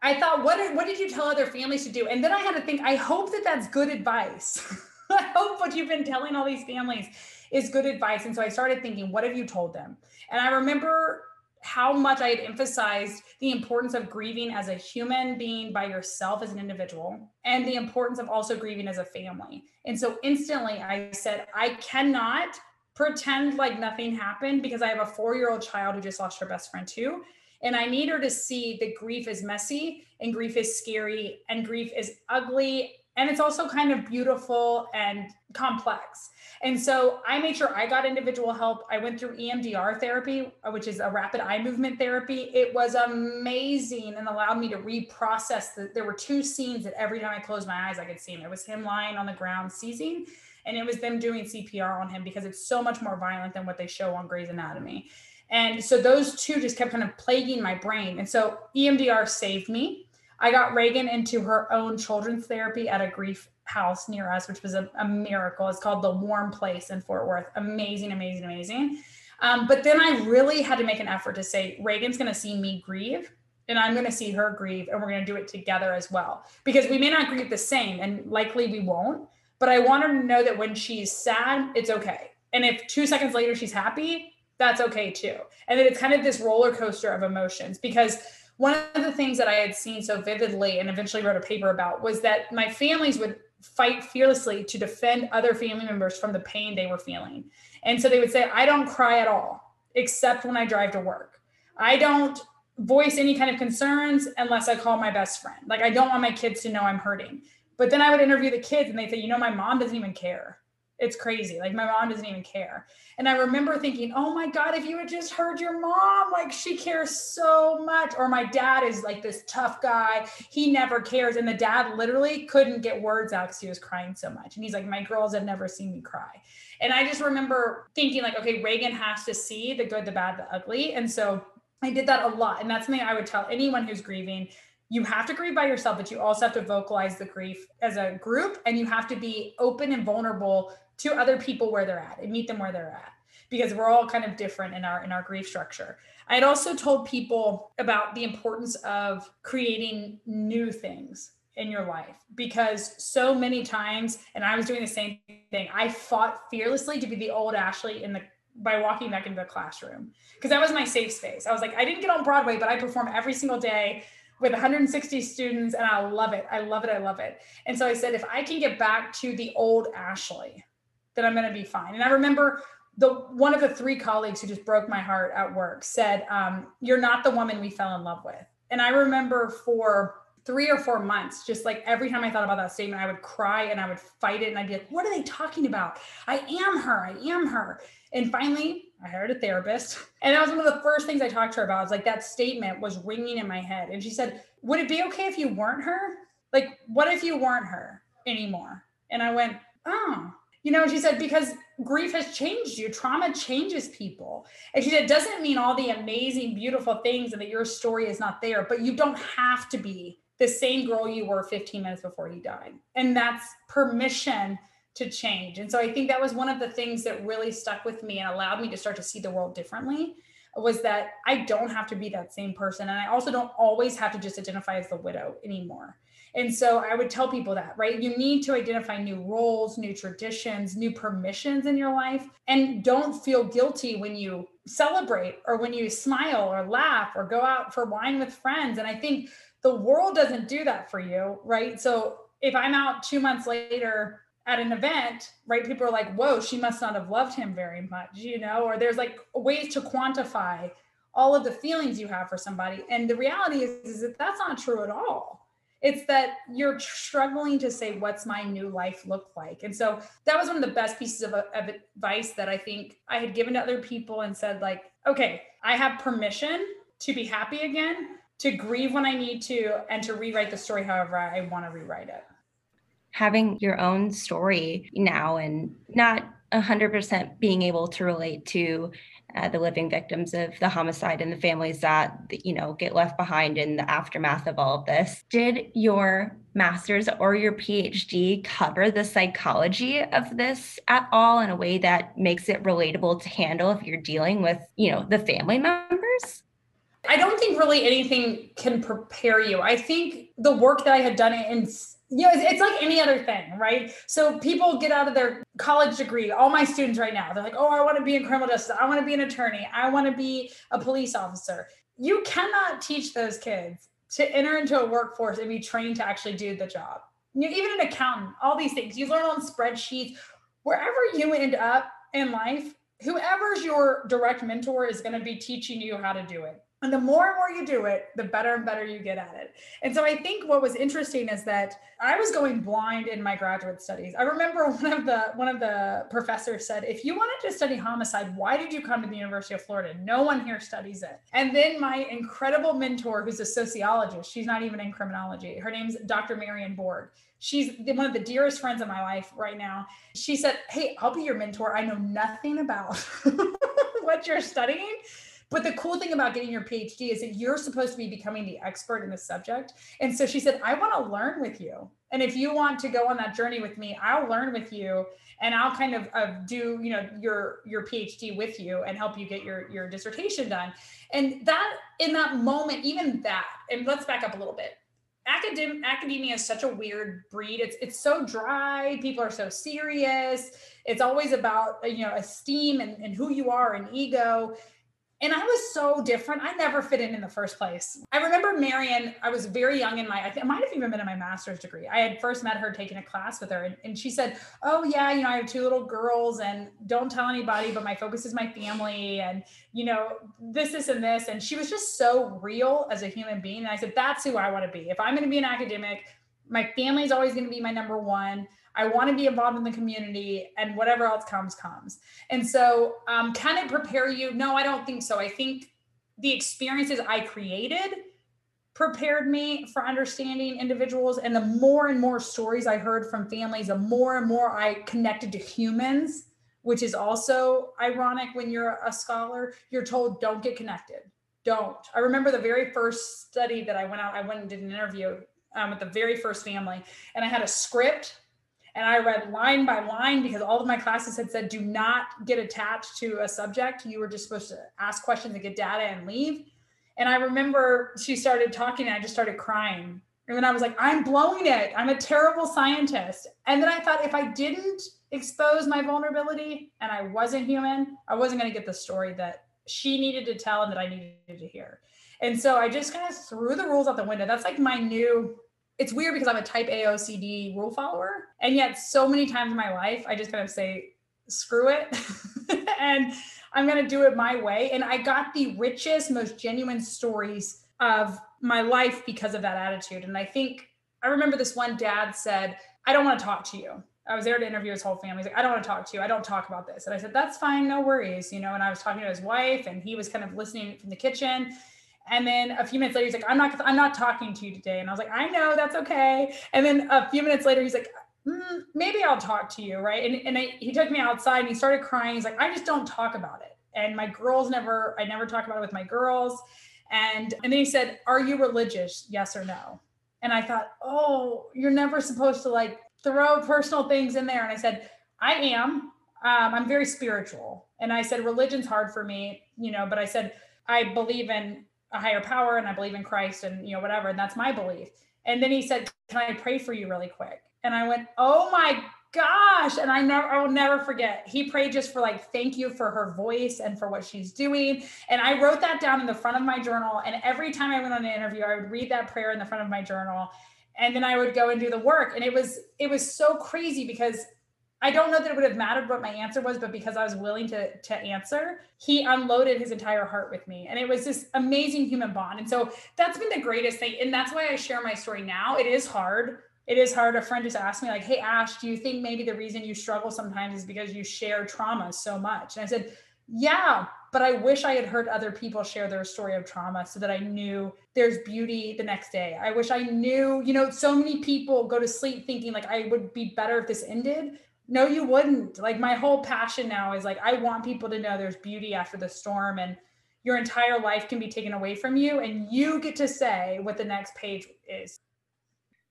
I thought, what did you tell other families to do? And then I had to think, I hope that that's good advice. I hope what you've been telling all these families is good advice. And so I started thinking, what have you told them? And I remember how much I had emphasized the importance of grieving as a human being by yourself as an individual, and the importance of also grieving as a family. And so instantly I said, I cannot pretend like nothing happened, because I have a 4-year-old child who just lost her best friend too. And I need her to see that grief is messy and grief is scary and grief is ugly. And it's also kind of beautiful and complex. And so I made sure I got individual help. I went through EMDR therapy, which is a rapid eye movement therapy. It was amazing and allowed me to reprocess. There were two scenes that every time I closed my eyes, I could see him. It was him lying on the ground seizing, and it was them doing CPR on him because it's so much more violent than what they show on Grey's Anatomy. And so those two just kept kind of plaguing my brain. And so EMDR saved me. I got Reagan into her own children's therapy at a grief house near us, which was a miracle. It's called The Warm Place in Fort Worth. Amazing, amazing, amazing. But then I really had to make an effort to say, Reagan's going to see me grieve and I'm going to see her grieve, and we're going to do it together as well, because we may not grieve the same and likely we won't. But I want her to know that when she's sad, it's okay. And if 2 seconds later she's happy, that's okay too. And then it's kind of this roller coaster of emotions, because one of the things that I had seen so vividly and eventually wrote a paper about was that my families would fight fearlessly to defend other family members from the pain they were feeling. And so they would say, I don't cry at all, except when I drive to work. I don't voice any kind of concerns unless I call my best friend. Like, I don't want my kids to know I'm hurting. But then I would interview the kids and they'd say, you know, my mom doesn't even care. It's crazy. Like, my mom doesn't even care. And I remember thinking, oh my God, if you had just heard your mom, like, she cares so much. Or my dad is like this tough guy. He never cares. And the dad literally couldn't get words out because he was crying so much. And he's like, my girls have never seen me cry. And I just remember thinking, like, okay, Reagan has to see the good, the bad, the ugly. And so I did that a lot. And that's something I would tell anyone who's grieving. You have to grieve by yourself, but you also have to vocalize the grief as a group, and you have to be open and vulnerable to other people where they're at and meet them where they're at, because we're all kind of different in our grief structure. I had also told people about the importance of creating new things in your life, because so many times, and I was doing the same thing, I fought fearlessly to be the old Ashley by walking back into the classroom, because that was my safe space. I was like, I didn't get on Broadway, but I perform every single day with 160 students, and I love it. I love it. I love it. And so I said, if I can get back to the old Ashley, then I'm going to be fine. And I remember one of the three colleagues who just broke my heart at work said, you're not the woman we fell in love with. And I remember for 3 or 4 months, just like every time I thought about that statement, I would cry and I would fight it. And I'd be like, what are they talking about? I am her. I am her. And finally, I hired a therapist. And that was one of the first things I talked to her about. I was like, that statement was ringing in my head. And she said, would it be okay if you weren't her? Like, what if you weren't her anymore? And I went, oh. You know, she said, because grief has changed you. Trauma changes people. And she said, it doesn't mean all the amazing, beautiful things and that your story is not there, but you don't have to be the same girl you were 15 minutes before you died. And that's permission to change. And so I think that was one of the things that really stuck with me and allowed me to start to see the world differently, was that I don't have to be that same person. And I also don't always have to just identify as the widow anymore. And so I would tell people that, right? You need to identify new roles, new traditions, new permissions in your life, and don't feel guilty when you celebrate or when you smile or laugh or go out for wine with friends. And I think the world doesn't do that for you, right? So if I'm out 2 months later at an event, right, people are like, whoa, she must not have loved him very much, you know, or there's like ways to quantify all of the feelings you have for somebody. And the reality is that that's not true at all. It's that you're struggling to say, what's my new life look like? And so that was one of the best pieces of advice that I think I had given to other people, and said, like, okay, I have permission to be happy again, to grieve when I need to, and to rewrite the story however I want to rewrite it. Having your own story now and not 100% being able to relate to the living victims of the homicide and the families that, you know, get left behind in the aftermath of all of this. Did your master's or your PhD cover the psychology of this at all in a way that makes it relatable to handle if you're dealing with, you know, the family members? I don't think really anything can prepare you. I think the work that I had done in it's like any other thing, right? So people get out of their college degree. All my students right now, they're like, oh, I want to be in criminal justice. I want to be an attorney. I want to be a police officer. You cannot teach those kids to enter into a workforce and be trained to actually do the job. Even an accountant, all these things. You learn on spreadsheets. Wherever you end up in life, whoever's your direct mentor is going to be teaching you how to do it. And the more and more you do it, the better and better you get at it. And so I think what was interesting is that I was going blind in my graduate studies. I remember one of the professors said, if you wanted to study homicide, why did you come to the University of Florida? No one here studies it. And then my incredible mentor, who's a sociologist, she's not even in criminology. Her name's Dr. Marian Borg. She's one of the dearest friends of my life right now. She said, hey, I'll be your mentor. I know nothing about what you're studying. But the cool thing about getting your PhD is that you're supposed to be becoming the expert in the subject. And so she said, I want to learn with you. And if you want to go on that journey with me, I'll learn with you and I'll kind of do, you know, your PhD with you and help you get your dissertation done. And that in that moment, even that, and let's back up a little bit. Academia is such a weird breed. It's so dry. People are so serious. It's always about, you know, esteem and who you are and ego. And I was so different. I never fit in the first place. I remember Marian, I was very young in my, I might've even been in my master's degree. I had first met her taking a class with her and she said, oh yeah, you know, I have 2 little girls and don't tell anybody, but my focus is my family and, you know, this, and this. And she was just so real as a human being. And I said, that's who I want to be. If I'm going to be an academic, my family is always going to be my number one. I want to be involved in the community and whatever else comes. And so can it prepare you? No, I don't think so. I think the experiences I created prepared me for understanding individuals. And the more and more stories I heard from families, the more and more I connected to humans, which is also ironic when you're a scholar, you're told don't get connected. Don't. I remember the very first study that I went out, I went and did an interview with the very first family and I had a script. And I read line by line because all of my classes had said, do not get attached to a subject. You were just supposed to ask questions and get data and leave. And I remember she started talking and I just started crying. And then I was like, I'm blowing it. I'm a terrible scientist. And then I thought if I didn't expose my vulnerability and I wasn't human, I wasn't going to get the story that she needed to tell and that I needed to hear. And so I just kind of threw the rules out the window. That's like my new... It's weird because I'm a type A OCD rule follower. And yet so many times in my life, I just kind of say, screw it. And I'm going to do it my way. And I got the richest, most genuine stories of my life because of that attitude. And I think, I remember this one dad said, I don't want to talk to you. I was there to interview his whole family. He's like, I don't want to talk to you. I don't talk about this. And I said, that's fine. No worries. You know, and I was talking to his wife and he was kind of listening from the kitchen. And then a few minutes later, he's like, I'm not talking to you today. And I was like, I know, that's okay. And then a few minutes later, he's like, maybe I'll talk to you, right? And he took me outside and he started crying. He's like, I just don't talk about it. And my girls I never talk about it with my girls. And then he said, are you religious? Yes or no? And I thought, oh, you're never supposed to like throw personal things in there. And I said, I am. I'm very spiritual. And I said, religion's hard for me, you know, but I said, I believe in a higher power and I believe in Christ and, you know, whatever. And that's my belief. And then he said, can I pray for you really quick? And I went, oh my gosh. And I will never forget. He prayed just for like, thank you for her voice and for what she's doing. And I wrote that down in the front of my journal. And every time I went on an interview, I would read that prayer in the front of my journal. And then I would go and do the work. And it was so crazy because I don't know that it would have mattered what my answer was, but because I was willing to answer, he unloaded his entire heart with me. And it was this amazing human bond. And so that's been the greatest thing. And that's why I share my story now. It is hard. It is hard. A friend just asked me like, hey, Ash, do you think maybe the reason you struggle sometimes is because you share trauma so much? And I said, yeah, but I wish I had heard other people share their story of trauma so that I knew there's beauty the next day. I wish I knew, you know, so many people go to sleep thinking like, I would be better if this ended. No, you wouldn't. Like my whole passion now is like, I want people to know there's beauty after the storm and your entire life can be taken away from you. And you get to say what the next page is.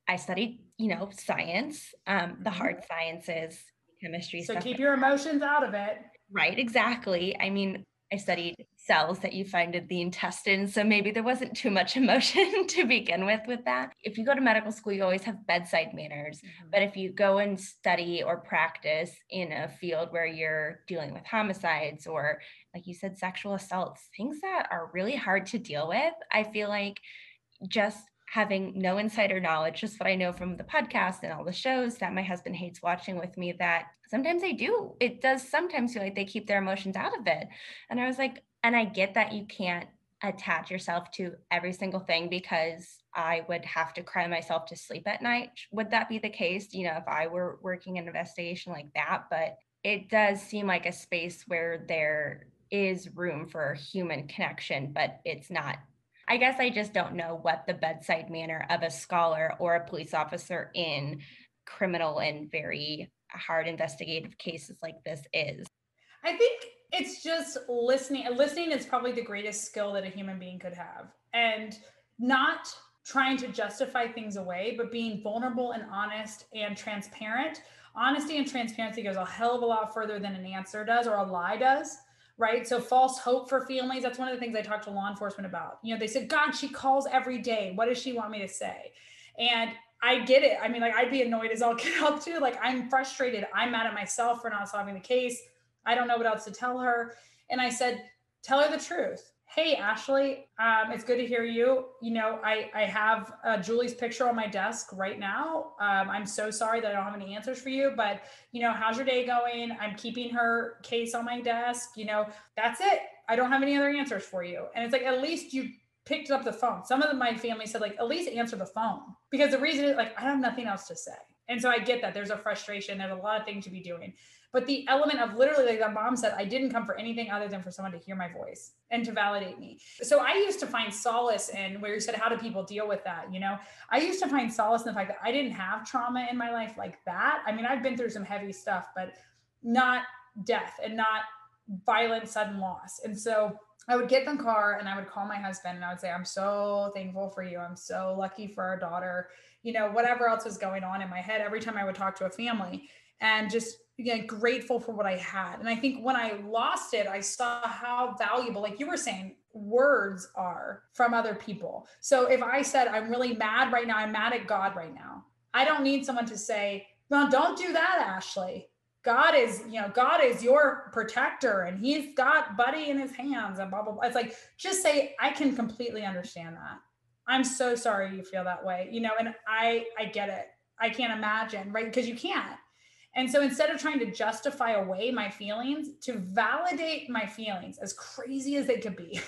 I studied, you know, science, the hard sciences, chemistry. So keep your emotions out of it. Right. Exactly. I mean, I studied cells that you find in the intestine. So maybe there wasn't too much emotion to begin with that. If you go to medical school, you always have bedside manners. Mm-hmm. But if you go and study or practice in a field where you're dealing with homicides or, like you said, sexual assaults, things that are really hard to deal with, I feel like just having no insider knowledge, just what I know from the podcast and all the shows that my husband hates watching with me, that sometimes they do. It does sometimes feel like they keep their emotions out of it. And I was like, and I get that you can't attach yourself to every single thing, because I would have to cry myself to sleep at night. Would that be the case, you know, if I were working an investigation like that? But it does seem like a space where there is room for human connection, but it's not. I guess I just don't know what the bedside manner of a scholar or a police officer in criminal and very hard investigative cases like this is. I think it's just listening. Listening is probably the greatest skill that a human being could have, and not trying to justify things away, but being vulnerable and honest and transparent. Honesty and transparency goes a hell of a lot further than an answer does or a lie does, right? So false hope for families, that's one of the things I talked to law enforcement about. You know, they said, God, she calls every day. What does she want me to say? And I get it. I mean, like, I'd be annoyed as all get out too. Like, I'm frustrated. I'm mad at myself for not solving the case. I don't know what else to tell her. And I said, tell her the truth. Hey, Ashley, it's good to hear you. You know, I have Julie's picture on my desk right now. I'm so sorry that I don't have any answers for you, but, you know, how's your day going? I'm keeping her case on my desk. You know, that's it. I don't have any other answers for you. And it's like, at least you picked up the phone. Some of my family said, like, at least answer the phone, because the reason is, like, I have nothing else to say. And so I get that there's a frustration. There's a lot of things to be doing. But the element of literally, like that mom said, I didn't come for anything other than for someone to hear my voice and to validate me. So I used to find solace in where you said, how do people deal with that? You know, I used to find solace in the fact that I didn't have trauma in my life like that. I mean, I've been through some heavy stuff, but not death and not violent sudden loss. And so I would get in the car and I would call my husband and I would say, I'm so thankful for you. I'm so lucky for our daughter. You know, whatever else was going on in my head every time I would talk to a family, and just, again, grateful for what I had. And I think when I lost it, I saw how valuable, like you were saying, words are from other people. So if I said, I'm really mad right now, I'm mad at God right now, I don't need someone to say, no, don't do that, Ashley. God is, you know, God is your protector and he's got Buddy in his hands and blah, blah, blah. It's like, just say, I can completely understand that. I'm so sorry you feel that way, you know, and I get it. I can't imagine, right? Because you can't. And so instead of trying to justify away my feelings, to validate my feelings, as crazy as they could be,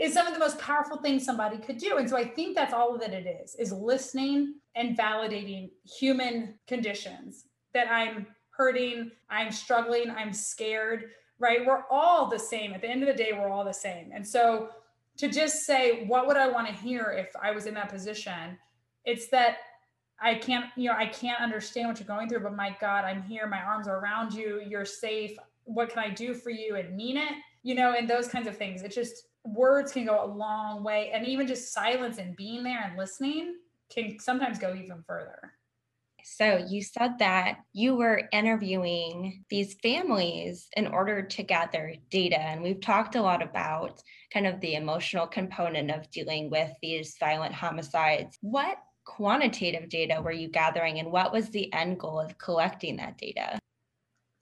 is some of the most powerful things somebody could do. And so I think that's all that it is listening and validating human conditions, that I'm hurting, I'm struggling, I'm scared, right? We're all the same. At the end of the day, we're all the same. And so to just say, what would I want to hear if I was in that position? It's that, I can't understand what you're going through, but my God, I'm here. My arms are around you. You're safe. What can I do for you? And mean it, you know, and those kinds of things. It's just, words can go a long way. And even just silence and being there and listening can sometimes go even further. So you said that you were interviewing these families in order to gather data. And we've talked a lot about kind of the emotional component of dealing with these violent homicides. What quantitative data were you gathering, and what was the end goal of collecting that data?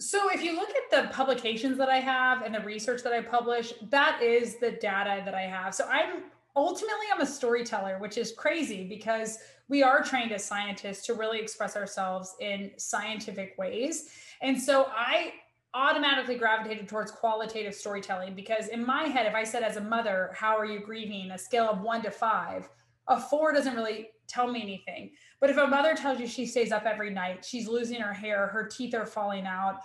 So if you look at the publications that I have and the research that I publish, that is the data that I have. So I'm a storyteller, which is crazy because we are trained as scientists to really express ourselves in scientific ways. And so I automatically gravitated towards qualitative storytelling, because in my head, if I said as a mother, how are you grieving, a scale of 1 to 5, a 4 doesn't really tell me anything. But if a mother tells you she stays up every night, she's losing her hair, her teeth are falling out,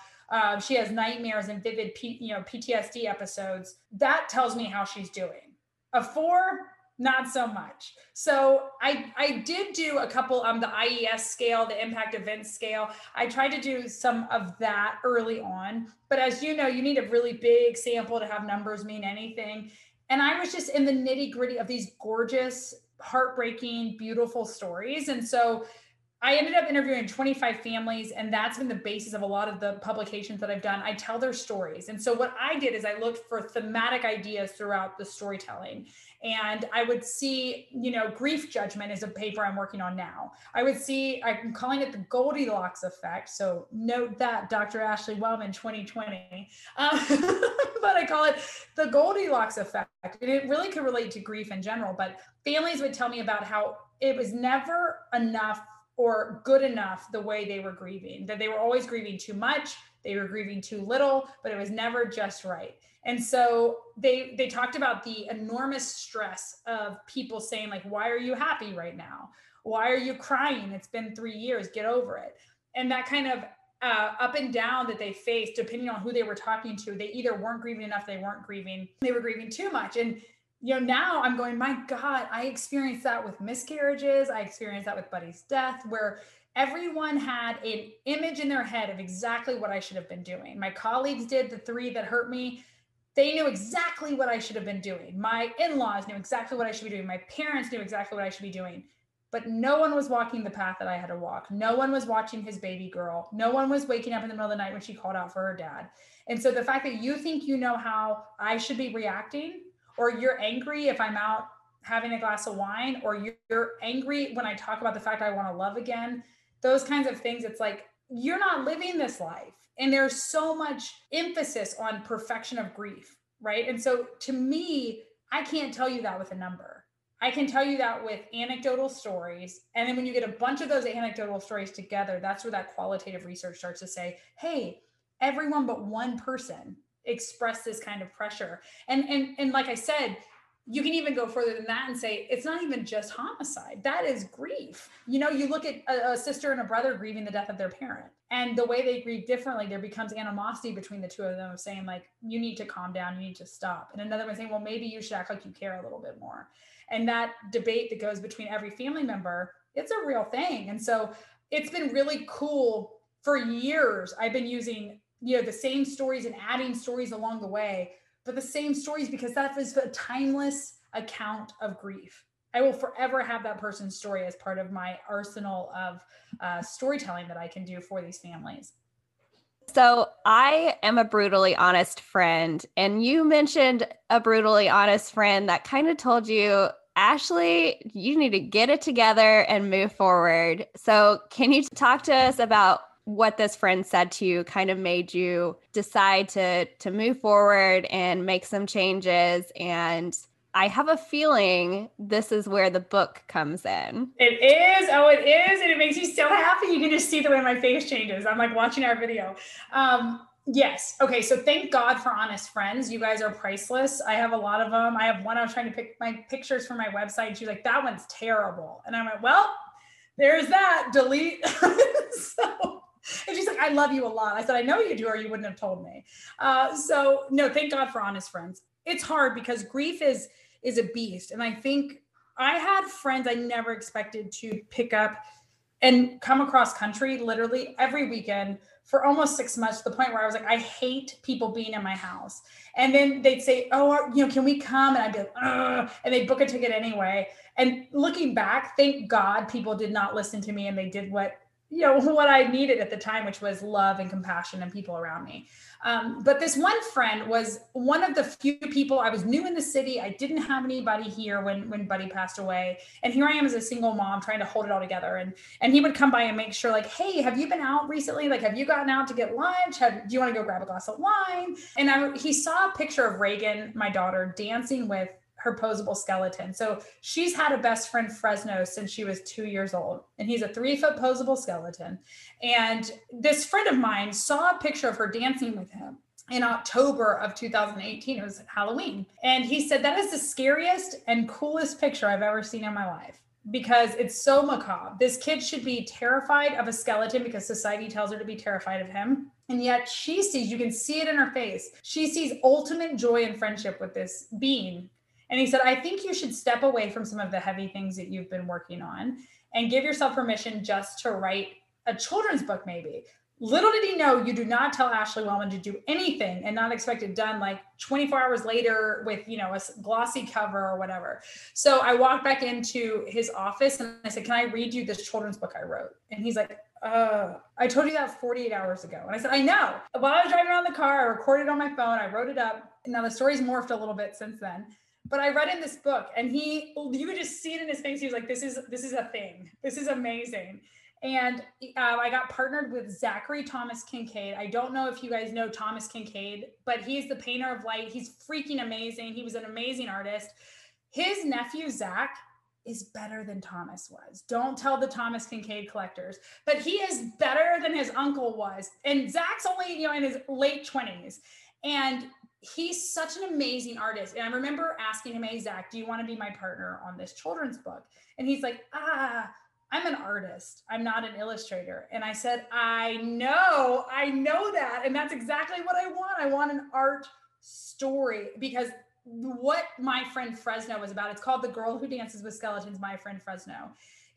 she has nightmares and vivid PTSD episodes, that tells me how she's doing. A 4, not so much. So I did do a couple on the IES scale, the impact events scale. I tried to do some of that early on, but as you know, you need a really big sample to have numbers mean anything. And I was just in the nitty gritty of these gorgeous, heartbreaking, beautiful stories. And so I ended up interviewing 25 families, and that's been the basis of a lot of the publications that I've done. I tell their stories. And so what I did is I looked for thematic ideas throughout the storytelling. And I would see, you know, grief judgment is a paper I'm working on now. I would see, I'm calling it the Goldilocks effect. So note that, Dr. Ashley Wellman, 2020. But I call it the Goldilocks effect. And it really could relate to grief in general. But families would tell me about how it was never enough or good enough the way they were grieving, that they were always grieving too much. They were grieving too little, but it was never just right. And so they talked about the enormous stress of people saying, like, why are you happy right now? Why are you crying? It's been 3 years, get over it. And that kind of up and down that they faced, depending on who they were talking to, they either weren't grieving enough, they weren't grieving, they were grieving too much. And now I'm going, my God, I experienced that with miscarriages. I experienced that with Buddy's death, where everyone had an image in their head of exactly what I should have been doing. My colleagues did, the three that hurt me. They knew exactly what I should have been doing. My in-laws knew exactly what I should be doing. My parents knew exactly what I should be doing. But no one was walking the path that I had to walk. No one was watching his baby girl. No one was waking up in the middle of the night when she called out for her dad. And so the fact that you think you know how I should be reacting, or you're angry if I'm out having a glass of wine, or you're angry when I talk about the fact I want to love again, those kinds of things, it's like, you're not living this life. And there's so much emphasis on perfection of grief, right? And so to me, I can't tell you that with a number. I can tell you that with anecdotal stories. And then when you get a bunch of those anecdotal stories together, that's where that qualitative research starts to say, hey, everyone but one person expressed this kind of pressure. And like I said, you can even go further than that and say, it's not even just homicide. That is grief. You look at a sister and a brother grieving the death of their parent, and the way they grieve differently, there becomes animosity between the two of them of saying, like, you need to calm down, you need to stop. And another one saying, well, maybe you should act like you care a little bit more. And that debate that goes between every family member, it's a real thing. And so it's been really cool. For years, I've been using, the same stories and adding stories along the way, but the same stories, because that is a timeless account of grief. I will forever have that person's story as part of my arsenal of storytelling that I can do for these families. So I am a brutally honest friend, and you mentioned a brutally honest friend that kind of told you, Ashley, you need to get it together and move forward. So can you talk to us about what this friend said to you kind of made you decide to move forward and make some changes? And I have a feeling this is where the book comes in. It is. Oh, it is. And it makes me so happy. You can just see the way my face changes. I'm like watching our video. Yes. Okay. So thank God for honest friends. You guys are priceless. I have a lot of them. I have one I was trying to pick my pictures for my website. She's like, that one's terrible. And I went, well, there's that. Delete. So. And she's like, I love you a lot. I said, I know you do, or you wouldn't have told me. So no, thank God for honest friends. It's hard because grief is a beast. And I think I had friends I never expected to pick up and come across country literally every weekend for almost 6 months, to the point where I was like, I hate people being in my house. And then they'd say, oh, can we come? And I'd be like, ugh, and they'd book a ticket anyway. And looking back, thank God people did not listen to me, and they did what I needed at the time, which was love and compassion and people around me. But this one friend was one of the few people. I was new in the city. I didn't have anybody here when Buddy passed away. And here I am as a single mom trying to hold it all together. And he would come by and make sure, like, hey, have you been out recently? Like, have you gotten out to get lunch? Do you want to go grab a glass of wine? And he saw a picture of Reagan, my daughter, dancing with her posable skeleton. So she's had a best friend Fresno since she was 2 years old, and he's a 3-foot posable skeleton. And this friend of mine saw a picture of her dancing with him in October of 2018. It was Halloween. And he said, that is the scariest and coolest picture I've ever seen in my life, because it's so macabre. This kid should be terrified of a skeleton because society tells her to be terrified of him. And yet she sees, you can see it in her face, she sees ultimate joy and friendship with this being. And he said, I think you should step away from some of the heavy things that you've been working on and give yourself permission just to write a children's book, maybe. Little did he know, you do not tell Ashley Wellman to do anything and not expect it done like 24 hours later with, a glossy cover or whatever. So I walked back into his office and I said, can I read you this children's book I wrote? And he's like, I told you that 48 hours ago. And I said, I know. While I was driving around the car, I recorded it on my phone. I wrote it up. Now the story's morphed a little bit since then. But I read in this book, and you could just see it in his face. He was like, this is a thing. This is amazing. And I got partnered with Zachary Thomas Kincaid. I don't know if you guys know Thomas Kincaid, but he's the painter of light. He's freaking amazing. He was an amazing artist. His nephew, Zach, is better than Thomas was. Don't tell the Thomas Kincaid collectors, but he is better than his uncle was. And Zach's only, in his late 20s. And he's such an amazing artist. And I remember asking him, hey, Zach, do you want to be my partner on this children's book? And he's like, I'm an artist. I'm not an illustrator. And I said, I know that. And that's exactly what I want. I want an art story, because what My Friend Fresno was about, it's called The Girl Who Dances with Skeletons, My Friend Fresno.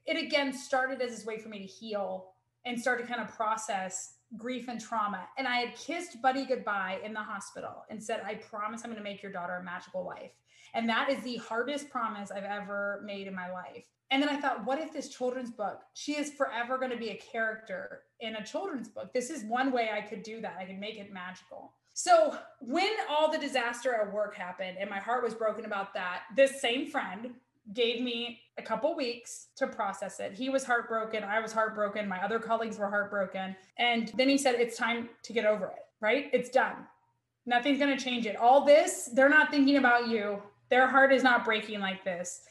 It again started as this way for me to heal and start to kind of process grief and trauma. And I had kissed Buddy goodbye in the hospital and said, I promise I'm going to make your daughter a magical life. And that is the hardest promise I've ever made in my life. And then I thought, what if this children's book, she is forever going to be a character in a children's book. This is one way I could do that. I could make it magical. So when all the disaster at work happened and my heart was broken about that, this same friend gave me a couple weeks to process it. He was heartbroken. I was heartbroken. My other colleagues were heartbroken. And then he said, it's time to get over it, right? It's done. Nothing's going to change it. All this, they're not thinking about you. Their heart is not breaking like this,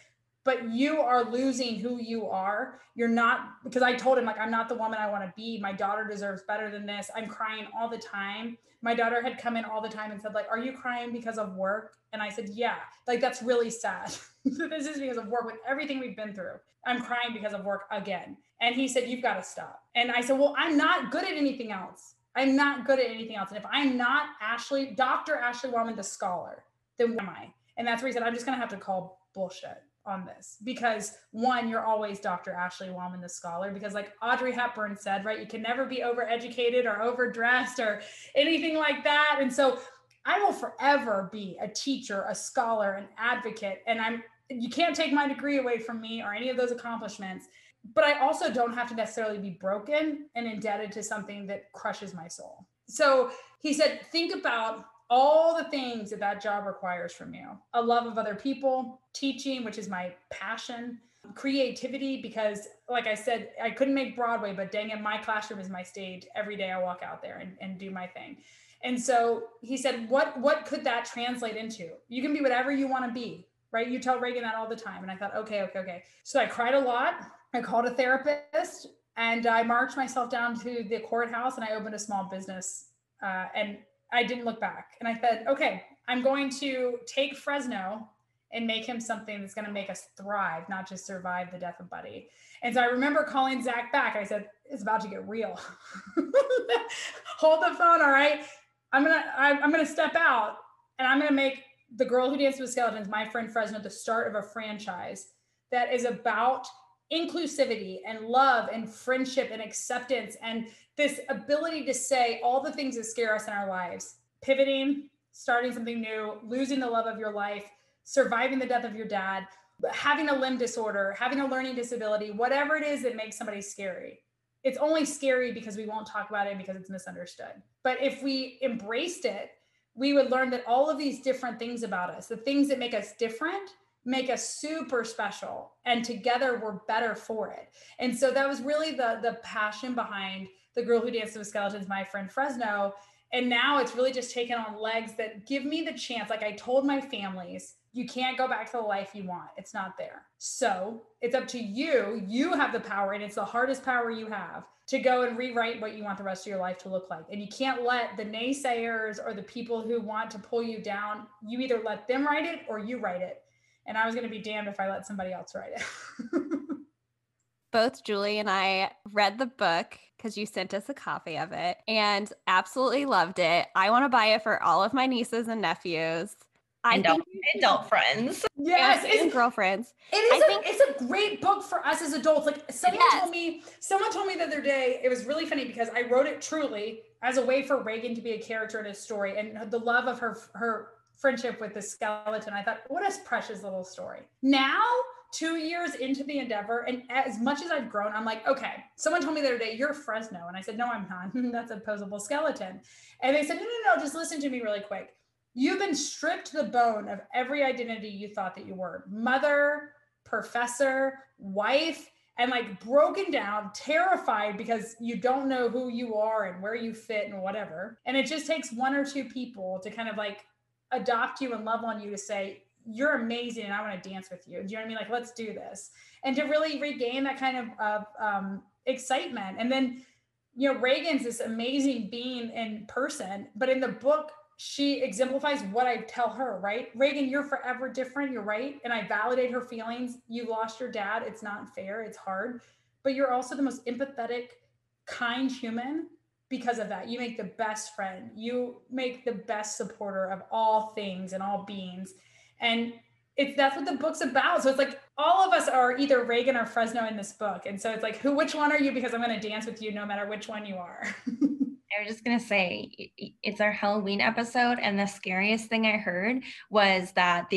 but you are losing who you are. You're not, because I told him, like, I'm not the woman I want to be. My daughter deserves better than this. I'm crying all the time. My daughter had come in all the time and said, like, are you crying because of work? And I said, yeah, like, that's really sad. This is because of work. With everything we've been through, I'm crying because of work again. And he said, you've got to stop. And I said, well, I'm not good at anything else. I'm not good at anything else. And if I'm not Ashley, Dr. Ashley Wellman, the scholar, then what am I? And that's where he said, I'm just going to have to call bullshit on this, because one, you're always Dr. Ashley Wellman, the scholar, because like Audrey Hepburn said, right, you can never be overeducated or overdressed or anything like that. And so I will forever be a teacher, a scholar, an advocate. And you can't take my degree away from me or any of those accomplishments, but I also don't have to necessarily be broken and indebted to something that crushes my soul. So he said, think about all the things that job requires from you. A love of other people, teaching, which is my passion, creativity, because like I said, I couldn't make Broadway, but dang it, my classroom is my stage. Every day I walk out there and do my thing. And so he said, what could that translate into? You can be whatever you want to be, right? You tell Reagan that all the time. And I thought, okay. So I cried a lot. I called a therapist and I marched myself down to the courthouse and I opened a small business and I didn't look back. And I said, okay, I'm going to take Fresno and make him something that's going to make us thrive, not just survive the death of Buddy. And so I remember calling Zach back. I said, it's about to get real. Hold the phone. All right. I'm going to step out and I'm going to make The Girl Who Dances with Skeletons, My Friend Fresno, the start of a franchise that is about inclusivity and love and friendship and acceptance and this ability to say all the things that scare us in our lives, pivoting, starting something new, losing the love of your life, surviving the death of your dad, having a limb disorder, having a learning disability, whatever it is that makes somebody scary. It's only scary because we won't talk about it because it's misunderstood. But if we embraced it, we would learn that all of these different things about us, the things that make us different, make us super special, and together we're better for it. And so that was really the passion behind The Girl Who Dances with Skeletons, My Friend Fresno. And now it's really just taken on legs that give me the chance. Like I told my families, you can't go back to the life you want. It's not there. So it's up to you. You have the power, and it's the hardest power you have, to go and rewrite what you want the rest of your life to look like. And you can't let the naysayers or the people who want to pull you down, you either let them write it or you write it. And I was going to be damned if I let somebody else write it. Both Julie and I read the book because you sent us a copy of it and absolutely loved it. I want to buy it for all of my nieces and nephews. Adult friends. Yes. And girlfriends. It's a great book for us as adults. Like someone told me the other day, it was really funny because I wrote it truly as a way for Reagan to be a character in his story and the love of her friendship with the skeleton. I thought, what a precious little story. Now, 2 years into the endeavor, and as much as I've grown, I'm like, okay, someone told me the other day, you're Fresno. And I said, no, I'm not. That's a posable skeleton. And they said, no, just listen to me really quick. You've been stripped to the bone of every identity you thought that you were. Mother, professor, wife, and like broken down, terrified because you don't know who you are and where you fit and whatever. And it just takes one or two people to kind of like adopt you and love on you to say, you're amazing and I want to dance with you. Do you know what I mean? Like, let's do this. And to really regain that kind of excitement. And then, you know, Reagan's this amazing being in person, but in the book, she exemplifies what I tell her, right? Reagan, you're forever different. You're right. And I validate her feelings. You lost your dad. It's not fair. It's hard. But you're also the most empathetic, kind human because of that. You make the best friend. You make the best supporter of all things and all beings. And that's what the book's about. So it's like all of us are either Reagan or Fresno in this book. And so it's like, which one are you? Because I'm going to dance with you no matter which one you are. I was just going to say, it's our Halloween episode. And the scariest thing I heard was that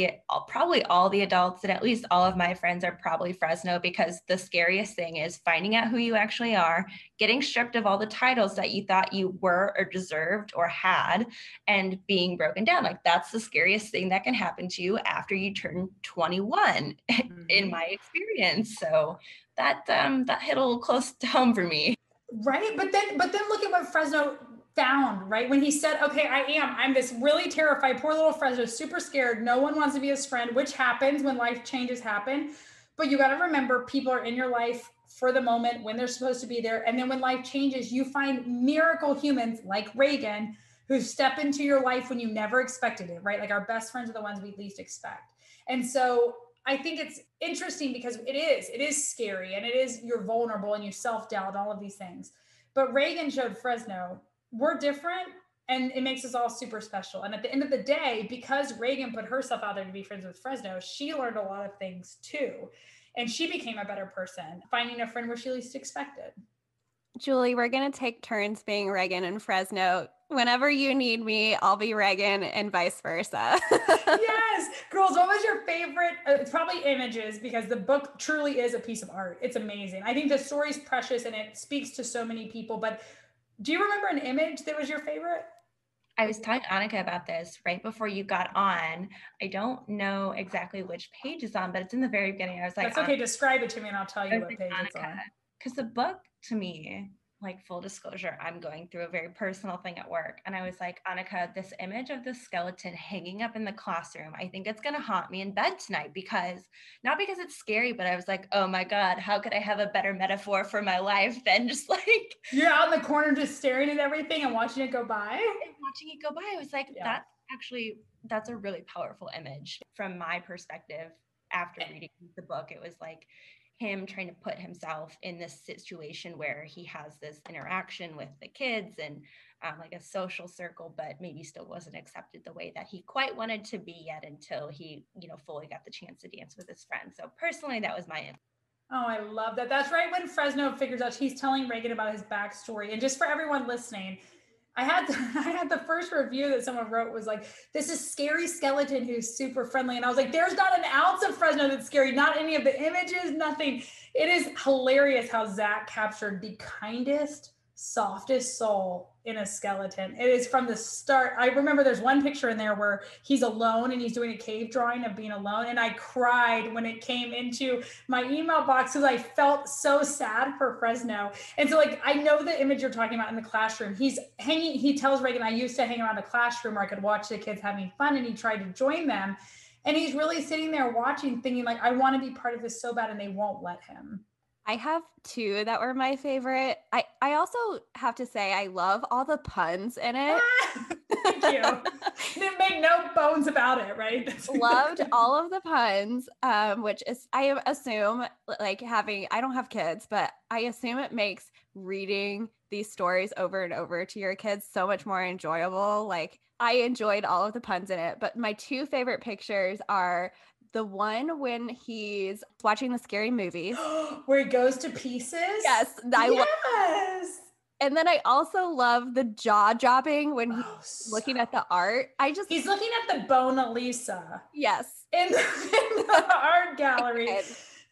probably all the adults and at least all of my friends are probably Fresno, because the scariest thing is finding out who you actually are, getting stripped of all the titles that you thought you were or deserved or had, and being broken down. Like, that's the scariest thing that can happen to you after you turn 21, in my experience. So that hit a little close to home for me. Right. But then look at what Fresno found, right? When he said, okay, I'm this really terrified, poor little Fresno, super scared. No one wants to be his friend, which happens when life changes happen. But you got to remember, people are in your life for the moment when they're supposed to be there. And then when life changes, you find miracle humans like Reagan who step into your life when you never expected it, right? Like, our best friends are the ones we least expect. And so I think it's interesting because it is scary, and you're vulnerable and you self-doubt and all of these things. But Reagan showed Fresno, we're different, and it makes us all super special. And at the end of the day, because Reagan put herself out there to be friends with Fresno, she learned a lot of things too. And she became a better person, finding a friend where she least expected. Julie, we're going to take turns being Reagan and Fresno. Whenever you need me, I'll be Reagan, and vice versa. Yes. Girls, what was your favorite? It's probably images, because the book truly is a piece of art. It's amazing. I think the story's precious and it speaks to so many people. But do you remember an image that was your favorite? I was telling Annika about this right before you got on. I don't know exactly which page it's on, but it's in the very beginning. I was like, that's okay. Describe it to me and I'll tell you what page it's on. Because the book, to me, like, full disclosure, I'm going through a very personal thing at work. And I was like, Annika, this image of the skeleton hanging up in the classroom, I think it's going to haunt me in bed tonight, not because it's scary, but I was like, oh my God, how could I have a better metaphor for my life than just like. You're out in the corner just staring at everything and watching it go by. And watching it go by. I was like, yeah. That's a really powerful image from my perspective. After reading the book, it was like, him trying to put himself in this situation where he has this interaction with the kids and like a social circle, but maybe still wasn't accepted the way that he quite wanted to be yet until he, fully got the chance to dance with his friends. So personally, that was my input. Oh, I love that. That's right when Fresno figures out he's telling Reagan about his backstory. And just for everyone listening, I had the first review that someone wrote was like, this is scary skeleton who's super friendly. And I was like, there's not an ounce of Fresno that's scary, not any of the images, nothing. It is hilarious how Zach captured the kindest, softest soul in a skeleton. It is from the start. I remember there's one picture in there where he's alone and he's doing a cave drawing of being alone. And I cried when it came into my email box because I felt so sad for Fresno. And so, like, I know the image you're talking about in the classroom. He's hanging, he tells Reagan, I used to hang around a classroom where I could watch the kids having fun, and he tried to join them. And he's really sitting there watching, thinking like, I want to be part of this so bad, and they won't let him. I have two that were my favorite. I also have to say, I love all the puns in it. Thank you. They made no bones about it, right? Loved all of the puns, which is, I assume, like, I don't have kids, but I assume it makes reading these stories over and over to your kids so much more enjoyable. Like, I enjoyed all of the puns in it, but my two favorite pictures are the one when he's watching the scary movies. Where he goes to pieces? Yes. And then I also love the jaw dropping when he's looking at the art. He's looking at the Mona Lisa. Yes. In the art gallery.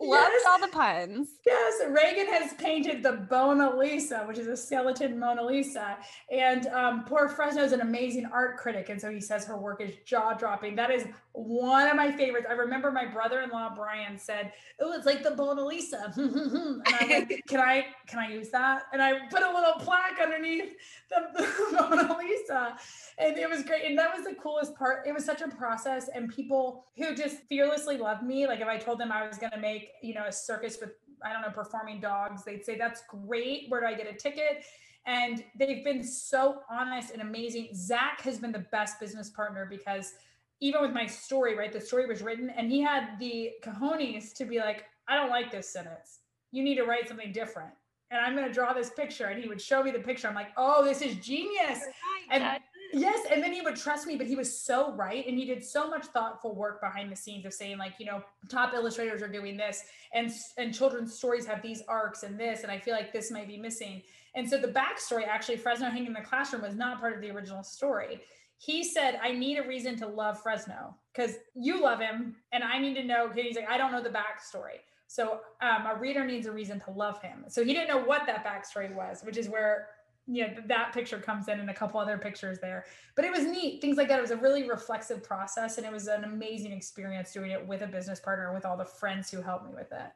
Loved all the puns. Yes, Reagan has painted the Mona Lisa, which is a skeleton Mona Lisa. And poor Fresno is an amazing art critic. And so he says her work is jaw-dropping. That is one of my favorites. I remember my brother-in-law, Brian, said, oh, it's like the Mona Lisa. And I'm like, can I use that? And I put a little plaque underneath the Mona Lisa. And it was great. And that was the coolest part. It was such a process, and people who just fearlessly loved me. Like if I told them I was going to make, you know, a circus with, I don't know, performing dogs, they'd say, that's great. Where do I get a ticket? And they've been so honest and amazing. Zach has been the best business partner, because even with my story, right, the story was written and he had the cojones to be like, I don't like this sentence. You need to write something different. And I'm going to draw this picture. And he would show me the picture. I'm like, oh, this is genius. You're right, and yes. And then he would trust me, but he was so right. And he did so much thoughtful work behind the scenes of saying, like, you know, top illustrators are doing this, and children's stories have these arcs and this, and I feel like this might be missing. And so the backstory, actually, Fresno Hanging in the Classroom, was not part of the original story. He said, I need a reason to love Fresno, because you love him and I need to know. He's like, I don't know the backstory. So a reader needs a reason to love him. So he didn't know what that backstory was, which is where, you know, that picture comes in and a couple other pictures there. But it was neat. Things like that. It was a really reflexive process. And it was an amazing experience doing it with a business partner, with all the friends who helped me with it.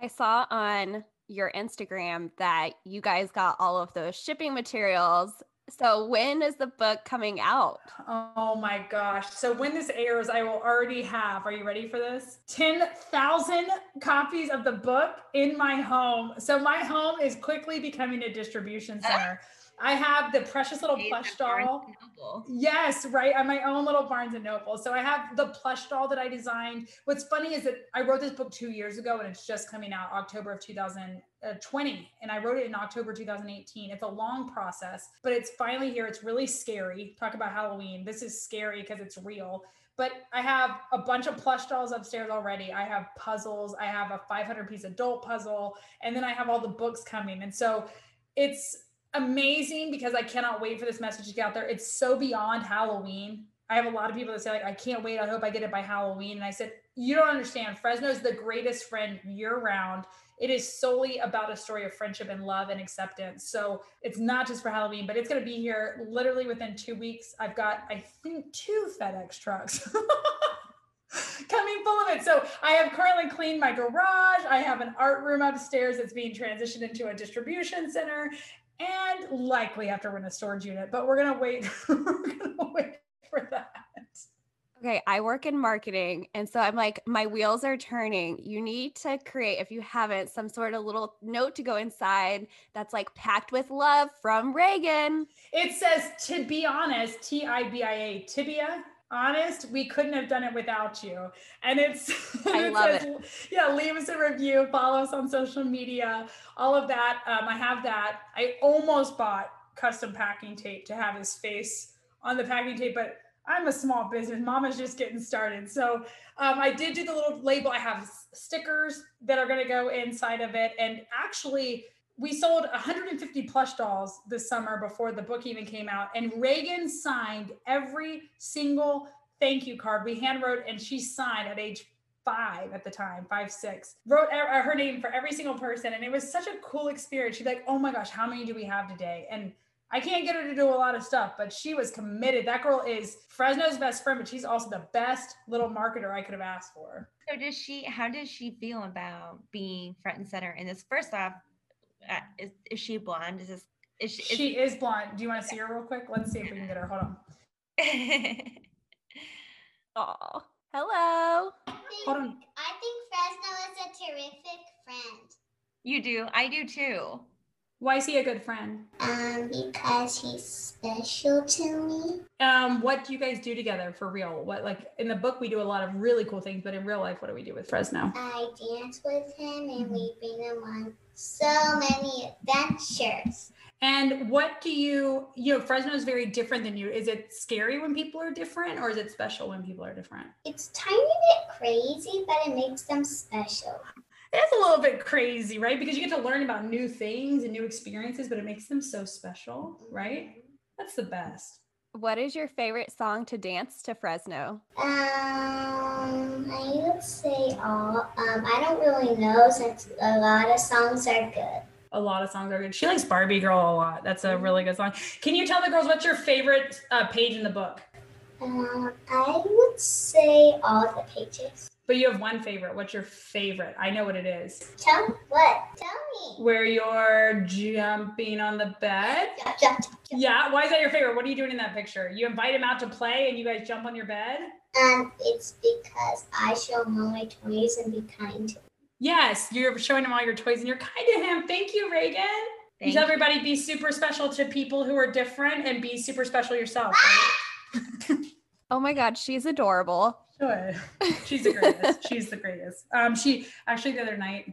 I saw on your Instagram that you guys got all of those shipping materials. So when is the book coming out? Oh my gosh. So when this airs, I will already have, are you ready for this? 10,000 copies of the book in my home. So my home is quickly becoming a distribution center. I have the precious little plush doll. Yes, right. I'm my own little Barnes and Noble. So I have the plush doll that I designed. What's funny is that I wrote this book 2 years ago, and it's just coming out October of 2020. And I wrote it in October 2018. It's a long process, but it's finally here. It's really scary. Talk about Halloween. This is scary because it's real. But I have a bunch of plush dolls upstairs already. I have puzzles. I have a 500-piece adult puzzle. And then I have all the books coming. And so it's amazing, because I cannot wait for this message to get out there. It's so beyond Halloween. I have a lot of people that say, like, I can't wait. I hope I get it by Halloween. And I said, you don't understand. Fresno is the greatest friend year round. It is solely about a story of friendship and love and acceptance. So it's not just for Halloween, but it's going to be here literally within 2 weeks. I've got, I think, 2 FedEx trucks coming full of it. So I have currently cleaned my garage. I have an art room upstairs that's being transitioned into a distribution center, and likely have to rent a storage unit, but we're going to wait. We're going to wait for that. Okay. I work in marketing. And so I'm like, my wheels are turning. You need to create, if you haven't, some sort of little note to go inside that's like packed with love from Reagan. It says, to be honest, T-I-B-I-A, tibia. Honest, we couldn't have done it without you. And it says, yeah, leave us a review, follow us on social media, all of that. I have that. I almost bought custom packing tape to have his face on the packing tape, but I'm a small business. Mama's just getting started. So I did do the little label. I have stickers that are going to go inside of it. And actually, we sold 150 plush dolls this summer before the book even came out. And Reagan signed every single thank you card. We handwrote, and she signed at age 5 at the time, 5, 6, wrote her name for every single person. And it was such a cool experience. She's like, oh my gosh, how many do we have today? And I can't get her to do a lot of stuff, but she was committed. That girl is Fresno's best friend, but she's also the best little marketer I could have asked for. So how does she feel about being front and center in this? First off, is she blonde? She is blonde. Do you want to see her real quick? Let's see if we can get her. Hold on. Oh, hello. I think Fresno is a terrific friend. You do? I do too. Why is he a good friend? Because he's special to me. What do you guys do together for real? What, like in the book, we do a lot of really cool things, but in real life, what do we do with Fresno? I dance with him, and we bring him on so many adventures. And what do you know, Fresno is very different than you. Is it scary when people are different, or is it special when people are different? It's a tiny bit crazy, but it makes them special. It's a little bit crazy, right? Because you get to learn about new things and new experiences, but it makes them so special, right? That's the best. What is your favorite song to dance to Fresno? I would say all. I don't really know, since a lot of songs are good. A lot of songs are good. She likes Barbie Girl a lot. That's a really good song. Can you tell the girls what's your favorite page in the book? I would say all of the pages. But you have one favorite. What's your favorite? I know what it is. Tell me. Where you're jumping on the bed. Jump. Yeah. Why is that your favorite? What are you doing in that picture? You invite him out to play and you guys jump on your bed? It's because I show him all my toys and be kind to him. Yes, you're showing him all your toys and you're kind to him. Thank you, Reagan. Thank you. Everybody, be super special to people who are different and be super special yourself. Right? Oh my God, she's adorable. Sure. She's the greatest. She's the greatest. She actually the other night,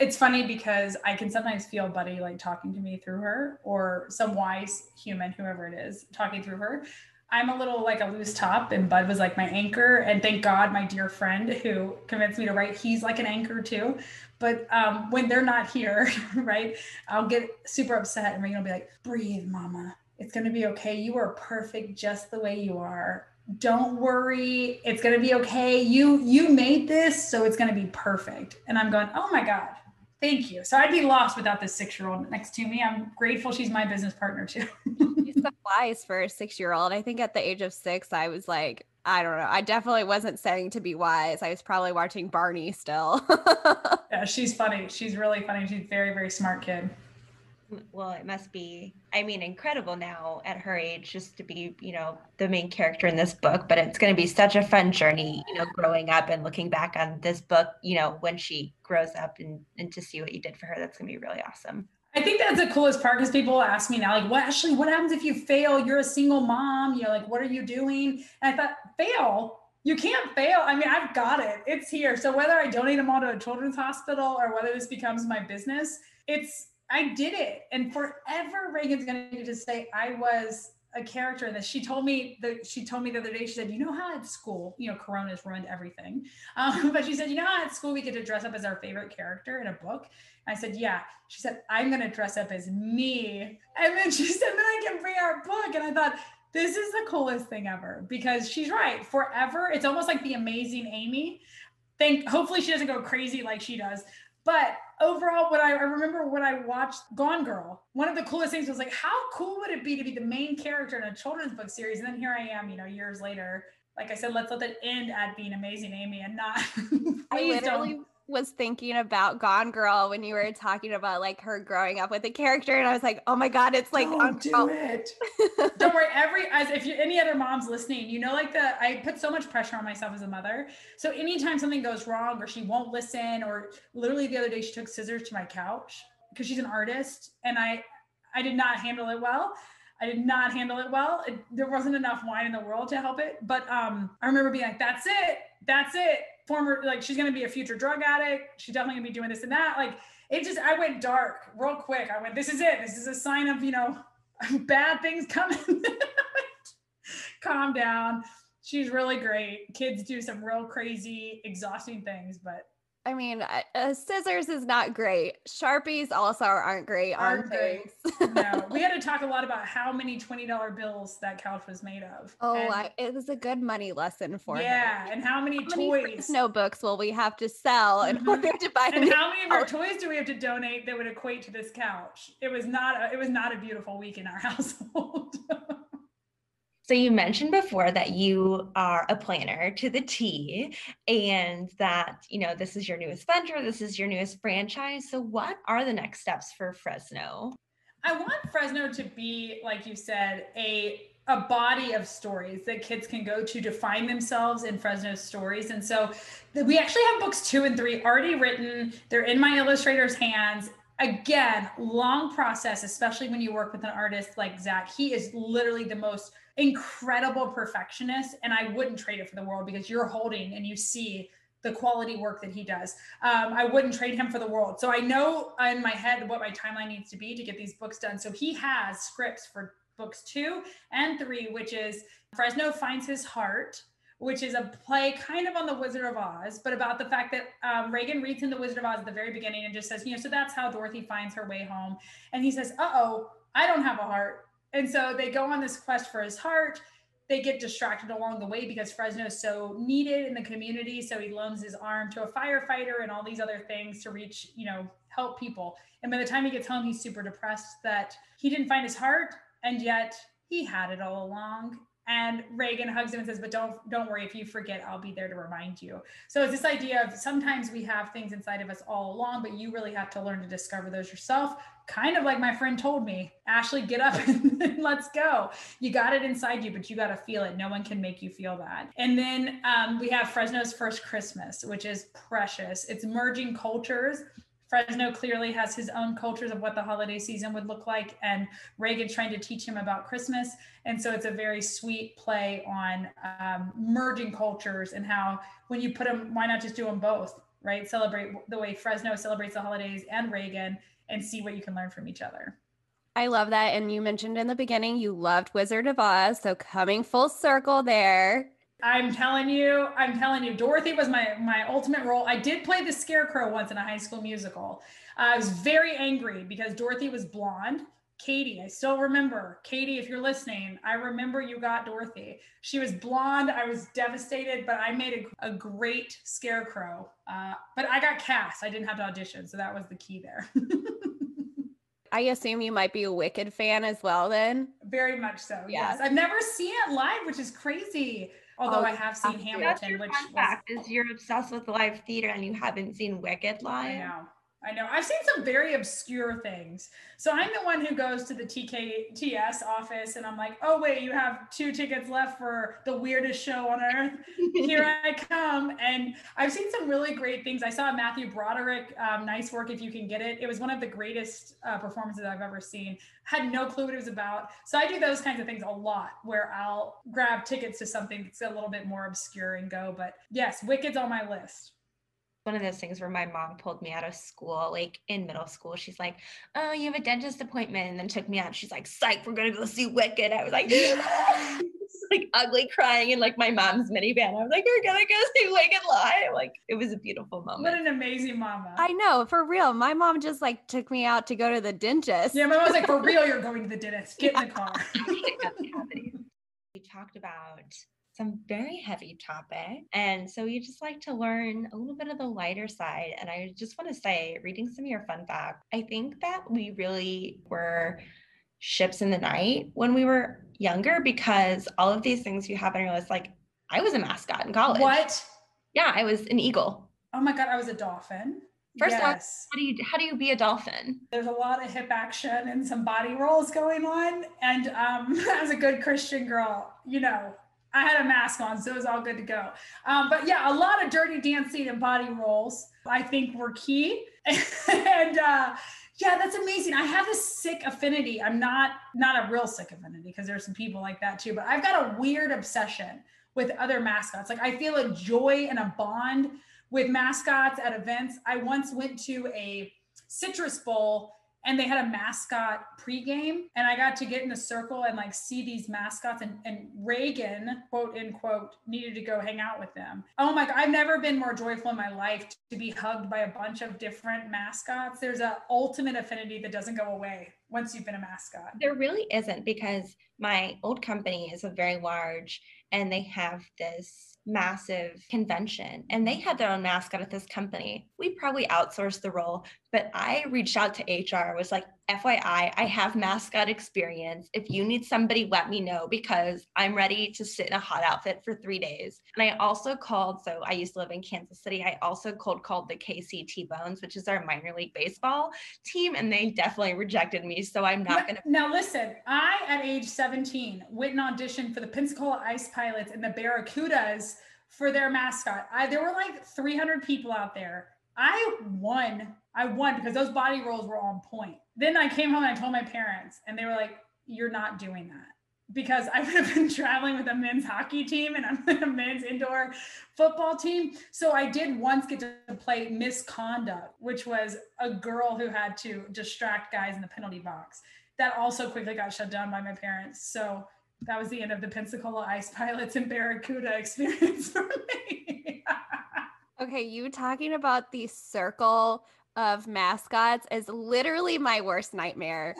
it's funny because I can sometimes feel Buddy like talking to me through her, or some wise human, whoever it is, talking through her. I'm a little like a loose top, and Bud was like my anchor. And thank God, my dear friend who convinced me to write, he's like an anchor too. But when they're not here, right, I'll get super upset and Reagan will be like, breathe, mama. It's going to be okay. You are perfect just the way you are. Don't worry. It's going to be okay. You made this, so it's going to be perfect. And I'm going, oh my God, thank you. So I'd be lost without this 6-year-old next to me. I'm grateful she's my business partner too. She's the wise for a 6-year-old. I think at the age of 6, I was like, I don't know. I definitely wasn't saying to be wise. I was probably watching Barney still. Yeah, she's funny. She's really funny. She's a very, very smart kid. Well, it must be, I mean, incredible now at her age just to be, you know, the main character in this book, but it's going to be such a fun journey, you know, growing up and looking back on this book, you know, when she grows up and to see what you did for her. That's going to be really awesome. I think that's the coolest part because people ask me now, like, well, Ashley, what happens if you fail? You're a single mom. You're like, what are you doing? And I thought, fail? You can't fail. I mean, I've got it. It's here. So whether I donate them all to a children's hospital or whether this becomes my business, I did it. And forever Reagan's going to just say, I was a character in this. She told me the other day, she said, you know how at school, you know, Corona's ruined everything. But she said, you know how at school we get to dress up as our favorite character in a book? I said, yeah. She said, I'm going to dress up as me. And then she said, then I can bring our book. And I thought, this is the coolest thing ever, because she's right. Forever. It's almost like the Amazing Amy. Hopefully she doesn't go crazy like she does. But overall, I remember when I watched Gone Girl, one of the coolest things was like, how cool would it be to be the main character in a children's book series? And then here I am, you know, years later, like I said, let's let that end at being Amazing Amy and not. I was thinking about Gone Girl when you were talking about like her growing up with a character, and I was like, oh my God, it's like, don't worry. If you any other moms listening, you know, like I put so much pressure on myself as a mother. So anytime something goes wrong or she won't listen, or literally the other day she took scissors to my couch because she's an artist, and I did not handle it well. There wasn't enough wine in the world to help it. But I remember being like, that's it. She's going to be a future drug addict. She's definitely going to be doing this and that. Like, it just, I went dark real quick. I went, this is it. This is a sign of, you know, bad things coming. Calm down. She's really great. Kids do some real crazy, exhausting things, but. I mean, scissors is not great. Sharpies also aren't great on things. No, we had to talk a lot about how many $20 bills that couch was made of. Oh, it was a good money lesson for her. Yeah, and how many Fresno books will we have to sell in order to buy? And how many of our toys do we have to donate that would equate to this couch? It was not a beautiful week in our household. So you mentioned before that you are a planner to the T, and that, you know, this is your newest venture, this is your newest franchise. So what are the next steps for Fresno? I want Fresno to be, like you said, a body of stories that kids can go to find themselves in Fresno's stories. And so we actually have books 2 and 3 already written. They're in my illustrator's hands. Again, long process, especially when you work with an artist like Zach. He is literally the most incredible perfectionist, and I wouldn't trade it for the world, because you're holding and you see the quality work that he does. I wouldn't trade him for the world. So I know in my head what my timeline needs to be to get these books done. So he has scripts for books 2 and 3, which is Fresno Finds His Heart, which is a play kind of on the Wizard of Oz, but about the fact that Reagan reads in the Wizard of Oz at the very beginning and just says, you know, so that's how Dorothy finds her way home. And he says, uh-oh, I don't have a heart. And so they go on this quest for his heart. They get distracted along the way because Fresno is so needed in the community. So he loans his arm to a firefighter and all these other things to reach, you know, help people. And by the time he gets home, he's super depressed that he didn't find his heart, and yet he had it all along. And Reagan hugs him and says, but don't worry, if you forget, I'll be there to remind you. So it's this idea of sometimes we have things inside of us all along, but you really have to learn to discover those yourself. Kind of like my friend told me, Ashley, get up and let's go. You got it inside you, but you got to feel it. No one can make you feel that. And then we have Fresno's First Christmas, which is precious. It's merging cultures. Fresno clearly has his own cultures of what the holiday season would look like, and Reagan trying to teach him about Christmas. And so it's a very sweet play on merging cultures and how when you put them, why not just do them both, right? Celebrate the way Fresno celebrates the holidays and Reagan, and see what you can learn from each other. I love that. And you mentioned in the beginning, you loved Wizard of Oz. So coming full circle there. I'm telling you, Dorothy was my ultimate role. I did play the Scarecrow once in a High School Musical. I was very angry because Dorothy was blonde. Katie, I still remember. Katie, if you're listening, I remember you got Dorothy. She was blonde. I was devastated, but I made a great Scarecrow. But I got cast. I didn't have to audition, so that was the key there. I assume you might be a Wicked fan as well then? Very much so, yes. I've never seen it live, which is crazy. Although I have seen Hamilton. That's your fun fact is you're obsessed with live theater and you haven't seen Wicked live. I know. I've seen some very obscure things. So I'm the one who goes to the TKTS office and I'm like, oh wait, you have 2 tickets left for the weirdest show on earth. Here I come. And I've seen some really great things. I saw Matthew Broderick, Nice Work If You Can Get It. It was one of the greatest performances I've ever seen. Had no clue what it was about. So I do those kinds of things a lot where I'll grab tickets to something that's a little bit more obscure and go. But yes, Wicked's on my list. One of those things where my mom pulled me out of school, like in middle school. She's like, oh, you have a dentist appointment, and then took me out. She's like, psych, we're going to go see Wicked. I was like, like ugly crying in like my mom's minivan. I was like, you're going to go see Wicked live. Like, it was a beautiful moment. What an amazing mama. I know, for real. My mom just like took me out to go to the dentist. Yeah, my mom was like, for real, you're going to the dentist. Get in the car. We talked about some very heavy topic. And so you just like to learn a little bit of the lighter side. And I just want to say, reading some of your fun facts, I think that we really were ships in the night when we were younger, because all of these things you have on your list, like I was a mascot in college. What? Yeah, I was an eagle. Oh my God, I was a dolphin. First off, how do you be a dolphin? There's a lot of hip action and some body rolls going on. And as a good Christian girl, you know, I had a mask on, so it was all good to go. But yeah, a lot of dirty dancing and body rolls, I think, were key. And yeah, that's amazing. I have a sick affinity. I'm not a real sick affinity, because there's some people like that too, but I've got a weird obsession with other mascots. Like I feel a joy and a bond with mascots at events. I once went to a Citrus Bowl and they had a mascot pregame, and I got to get in the circle and like see these mascots, and Reagan, quote unquote, needed to go hang out with them. Oh my God, I've never been more joyful in my life to be hugged by a bunch of different mascots. There's an ultimate affinity that doesn't go away once you've been a mascot. There really isn't, because my old company is a very large, and they have this massive convention, and they had their own mascot at this company. We probably outsourced the role, but I reached out to HR, was like, FYI, I have mascot experience. If you need somebody, let me know, because I'm ready to sit in a hot outfit for 3 days. And I also called, so I used to live in Kansas City. I also cold called the KCT Bones, which is our minor league baseball team. And they definitely rejected me. So I'm not going to. Now listen, I, at age 17, went and auditioned for the Pensacola Ice Pilots and the Barracudas for their mascot. There were like 300 people out there. I won because those body rolls were on point. Then I came home and I told my parents, and they were like, you're not doing that, because I would have been traveling with a men's hockey team and I'm with a men's indoor football team. So I did once get to play Misconduct, which was a girl who had to distract guys in the penalty box. That also quickly got shut down by my parents. So that was the end of the Pensacola Ice Pilots and Barracuda experience for me. Okay, you talking about the circle of mascots is literally my worst nightmare.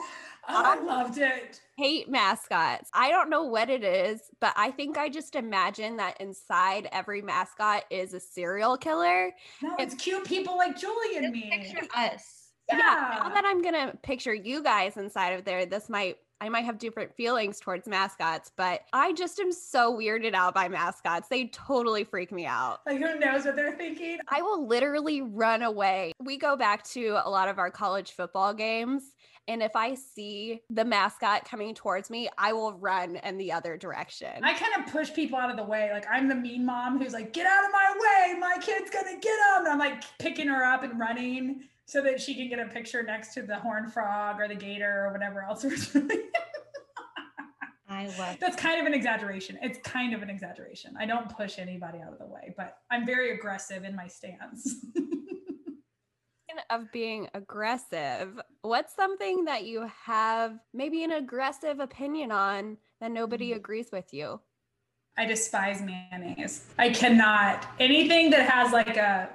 I loved it. Hate mascots. I don't know what it is, but I think I just imagine that inside every mascot is a serial killer. No, it's cute people like Julie and me. Picture us. Yeah. Now that I'm going to picture you guys inside of there, this might I might have different feelings towards mascots, but I just am so weirded out by mascots. They totally freak me out. Like, who knows what they're thinking? I will literally run away. We go back to a lot of our college football games, and if I see the mascot coming towards me, I will run in the other direction. I kind of push people out of the way. Like, I'm the mean mom who's like, get out of my way, my kid's gonna get up. And I'm like picking her up and running so that she can get a picture next to the horned frog or the gator or whatever else we're doing. I love that's kind of an exaggeration. It's kind of an exaggeration. I don't push anybody out of the way, but I'm very aggressive in my stance. Of being aggressive, what's something that you have maybe an aggressive opinion on that nobody agrees with you? I despise mayonnaise. I cannot. Anything that has like a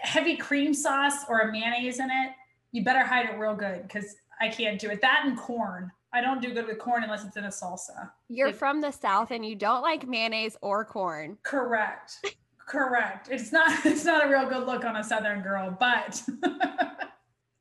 heavy cream sauce or a mayonnaise in it, you better hide it real good because I can't do it. That and corn. I don't do good with corn unless it's in a salsa. You're like, from the South and you don't like mayonnaise or corn. Correct. Correct. It's not a real good look on a Southern girl, but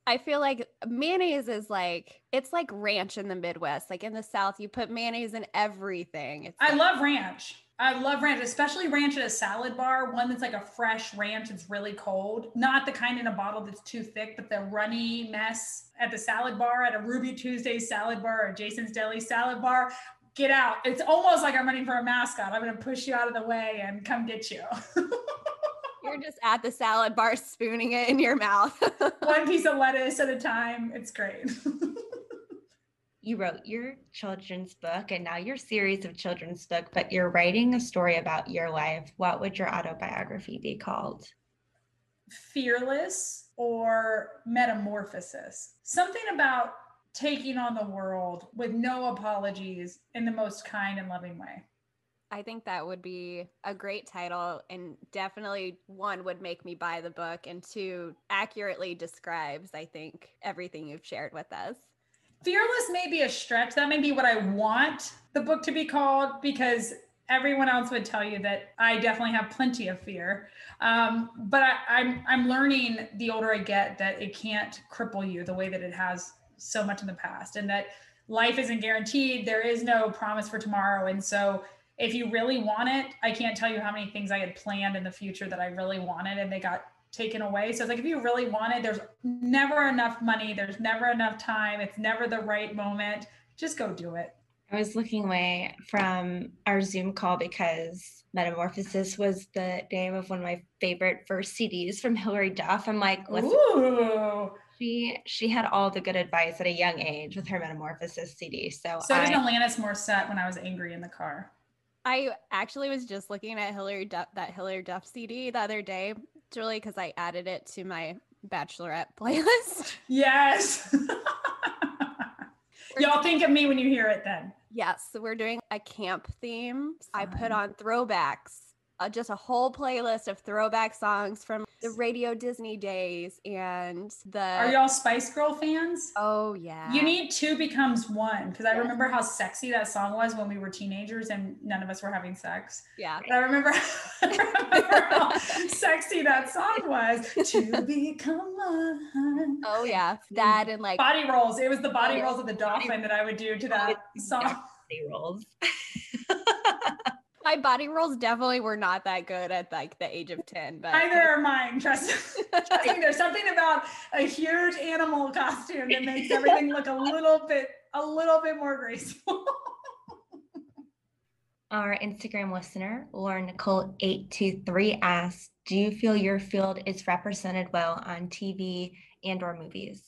I feel like mayonnaise is like, it's like ranch in the Midwest. Like in the South, you put mayonnaise in everything. I love ranch, especially ranch at a salad bar. One that's like a fresh ranch. It's really cold. Not the kind in a bottle that's too thick, but the runny mess at the salad bar, at a Ruby Tuesday's salad bar or Jason's Deli salad bar. Get out. It's almost like I'm running for a mascot. I'm going to push you out of the way and come get you. You're just at the salad bar spooning it in your mouth. One piece of lettuce at a time. It's great. You wrote your children's book and now your series of children's book, but you're writing a story about your life. What would your autobiography be called? Fearless or Metamorphosis. Something about taking on the world with no apologies in the most kind and loving way. I think that would be a great title, and definitely one would make me buy the book, and two accurately describes, I think, everything you've shared with us. Fearless may be a stretch. That may be what I want the book to be called, because everyone else would tell you that I definitely have plenty of fear. But I'm learning the older I get that it can't cripple you the way that it has so much in the past, and that life isn't guaranteed. There is no promise for tomorrow. And so if you really want it, I can't tell you how many things I had planned in the future that I really wanted and they got taken away. So it's like, if you really want it, there's never enough money. There's never enough time. It's never the right moment. Just go do it. I was looking away from our Zoom call because Metamorphosis was the name of one of my favorite first CDs from Hillary Duff. I'm like, ooh. She had all the good advice at a young age with her Metamorphosis CD. So did Alanis Morissette when I was angry in the car. I actually was just looking at Hillary Duff CD the other day, really, because I added it to my bachelorette playlist. Yes. Y'all think of me when you hear it then. Yes. So we're doing a camp theme. Fun. I put on throwbacks. Just a whole playlist of throwback songs from the Radio Disney days and the... Are y'all Spice Girl fans? Oh, yeah. You Need Two Becomes One, because I remember how sexy that song was when we were teenagers and none of us were having sex. Yeah. But I remember how sexy that song was. To become one. Oh, yeah. That and like... Body rolls. It was the body rolls of the dolphin that I would do to that song. Body rolls. My body rolls definitely were not that good at like the age of 10, but neither are mine. Trust me, there's something about a huge animal costume that makes everything look a little bit more graceful. Our Instagram listener, Lauren Nicole 823, asks, "Do you feel your field is represented well on TV and/or movies?"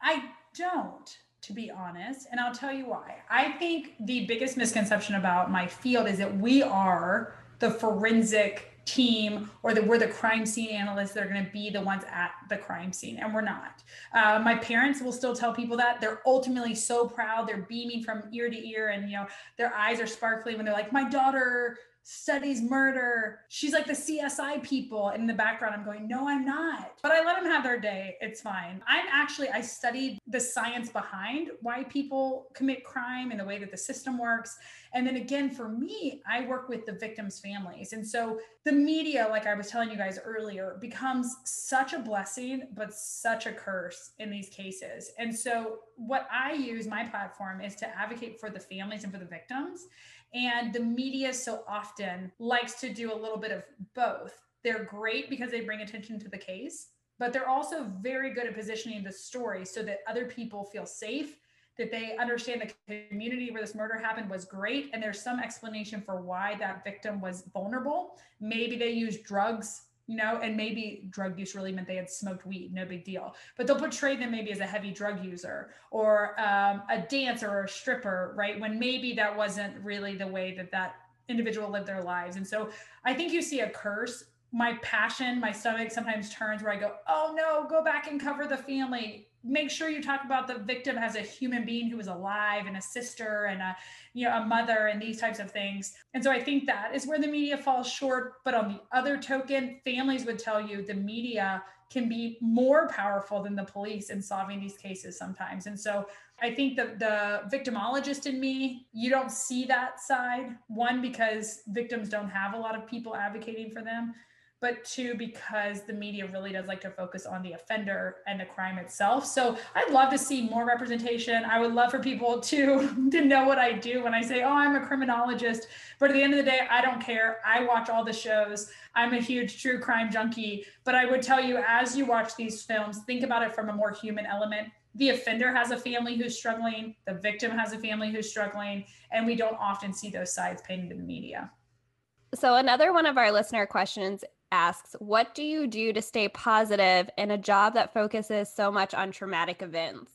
I don't, to be honest. And I'll tell you why. I think the biggest misconception about my field is that we are the forensic team, or that we're the crime scene analysts that are going to be the ones at the crime scene. And we're not. My parents will still tell people that. They're ultimately so proud. They're beaming from ear to ear. And, you know, their eyes are sparkling when they're like, my daughter studies murder. She's like the CSI people. And in the background, I'm going, no, I'm not. But I let them have their day. It's fine. I studied the science behind why people commit crime and the way that the system works. And then again, for me, I work with the victims' families. And so the media, like I was telling you guys earlier, becomes such a blessing, but such a curse in these cases. And so what I use my platform is to advocate for the families and for the victims. And the media so often likes to do a little bit of both. They're great because they bring attention to the case, but they're also very good at positioning the story so that other people feel safe, that they understand the community where this murder happened was great. And there's some explanation for why that victim was vulnerable. Maybe they used drugs, and maybe drug use really meant they had smoked weed, no big deal. But they'll portray them maybe as a heavy drug user or a dancer or a stripper, right? When maybe that wasn't really the way that that individual lived their lives. And so I think you see a curse. My passion, my stomach sometimes turns where I go, oh no, go back and cover the family. Make sure you talk about the victim as a human being who was alive and a sister and a mother and these types of things. And so I think that is where the media falls short. But on the other token, families would tell you the media can be more powerful than the police in solving these cases sometimes. And so I think that the victimologist in me, you don't see that side. One, because victims don't have a lot of people advocating for them. But two, because the media really does like to focus on the offender and the crime itself. So I'd love to see more representation. I would love for people to know what I do when I say, oh, I'm a criminologist. But at the end of the day, I don't care. I watch all the shows. I'm a huge true crime junkie. But I would tell you, as you watch these films, think about it from a more human element. The offender has a family who's struggling. The victim has a family who's struggling. And we don't often see those sides painted in the media. So another one of our listener questions asks, what do you do to stay positive in a job that focuses so much on traumatic events?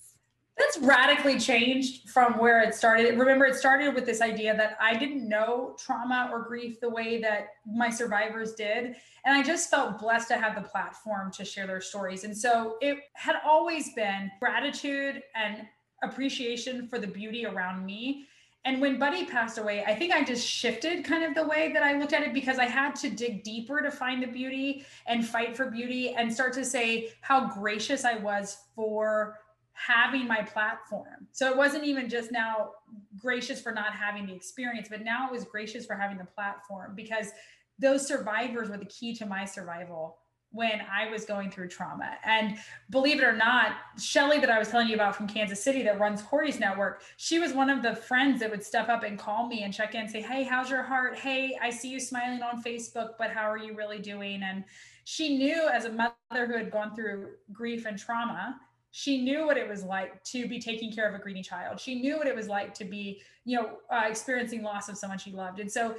That's radically changed from where it started. Remember, it started with this idea that I didn't know trauma or grief the way that my survivors did. And I just felt blessed to have the platform to share their stories. And so it had always been gratitude and appreciation for the beauty around me. And when Buddy passed away, I think I just shifted kind of the way that I looked at it, because I had to dig deeper to find the beauty and fight for beauty and start to say how gracious I was for having my platform. So it wasn't even just now gracious for not having the experience, but now it was gracious for having the platform, because those survivors were the key to my survival when I was going through trauma. And believe it or not, Shelly that I was telling you about from Kansas City that runs Corey's Network, she was one of the friends that would step up and call me and check in and say, hey, how's your heart? Hey, I see you smiling on Facebook, but how are you really doing? And she knew, as a mother who had gone through grief and trauma, she knew what it was like to be taking care of a grieving child. She knew what it was like to be, experiencing loss of someone she loved. And so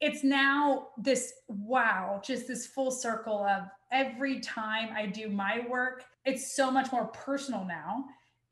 it's now this, wow, just this full circle of every time I do my work, it's so much more personal now.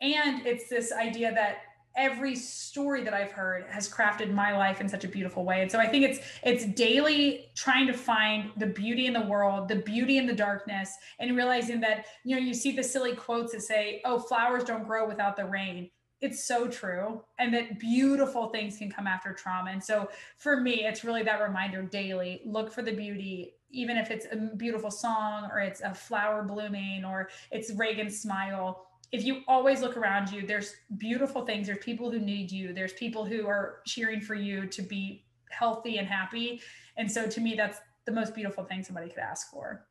And it's this idea that every story that I've heard has crafted my life in such a beautiful way. And so I think it's daily trying to find the beauty in the world, the beauty in the darkness, and realizing that, you see the silly quotes that say, oh, flowers don't grow without the rain. It's so true. And that beautiful things can come after trauma. And so for me, it's really that reminder daily, look for the beauty, even if it's a beautiful song or it's a flower blooming or it's Reagan's smile. If you always look around you, there's beautiful things. There's people who need you. There's people who are cheering for you to be healthy and happy. And so to me, that's the most beautiful thing somebody could ask for.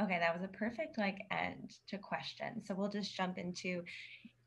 Okay. That was a perfect end to question. So we'll just jump into,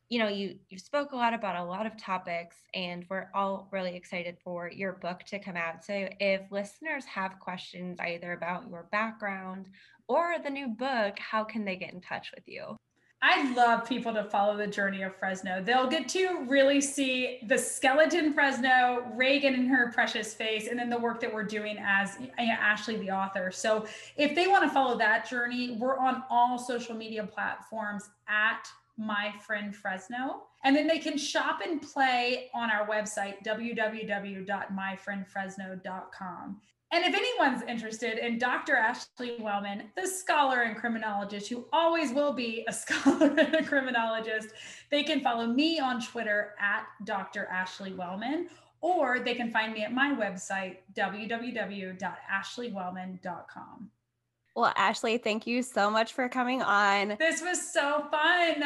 you spoke a lot about a lot of topics, and we're all really excited for your book to come out. So if listeners have questions either about your background or the new book, how can they get in touch with you? I love people to follow the journey of Fresno. They'll get to really see the skeleton Fresno, Reagan and her precious face, and then the work that we're doing as Ashley, the author. So if they want to follow that journey, we're on all social media platforms at My Friend Fresno. And then they can shop and play on our website, www.myfriendfresno.com. And if anyone's interested in Dr. Ashley Wellman, the scholar and criminologist who always will be a scholar and a criminologist, they can follow me on Twitter at Dr. Ashley Wellman, or they can find me at my website, www.ashleywellman.com. Well, Ashley, thank you so much for coming on. This was so fun.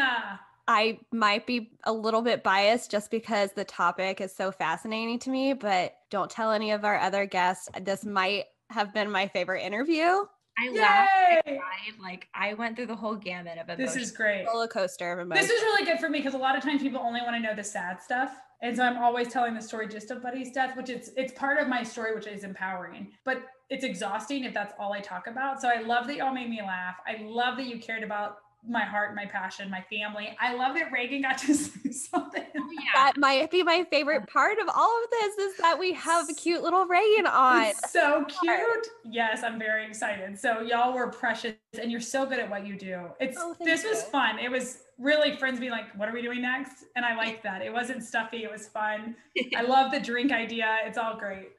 I might be a little bit biased just because the topic is so fascinating to me, but don't tell any of our other guests. This might have been my favorite interview. I laughed. I cried. Like, I went through the whole gamut of emotions. This is great. Roller coaster of emotions. This is really good for me because a lot of times people only want to know the sad stuff. And so I'm always telling the story just of Buddy's death, which it's part of my story, which is empowering. But it's exhausting if that's all I talk about. So I love that y'all made me laugh. I love that you cared about my heart, my passion, my family. I love that Reagan got to say something. Yeah. That might be my favorite part of all of this is that we have a cute little Reagan on. It's so cute. Yes, I'm very excited. So y'all were precious and you're so good at what you do. This was fun. It was really friends being like, what are we doing next? And I liked that. It wasn't stuffy. It was fun. I love the drink idea. It's all great.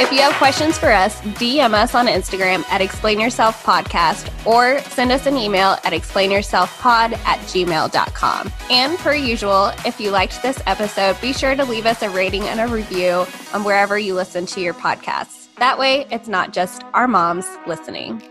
If you have questions for us, DM us on Instagram at Explain Yourself Podcast or send us an email at explainyourselfpod@gmail.com. And per usual, if you liked this episode, be sure to leave us a rating and a review on wherever you listen to your podcasts. That way, it's not just our moms listening.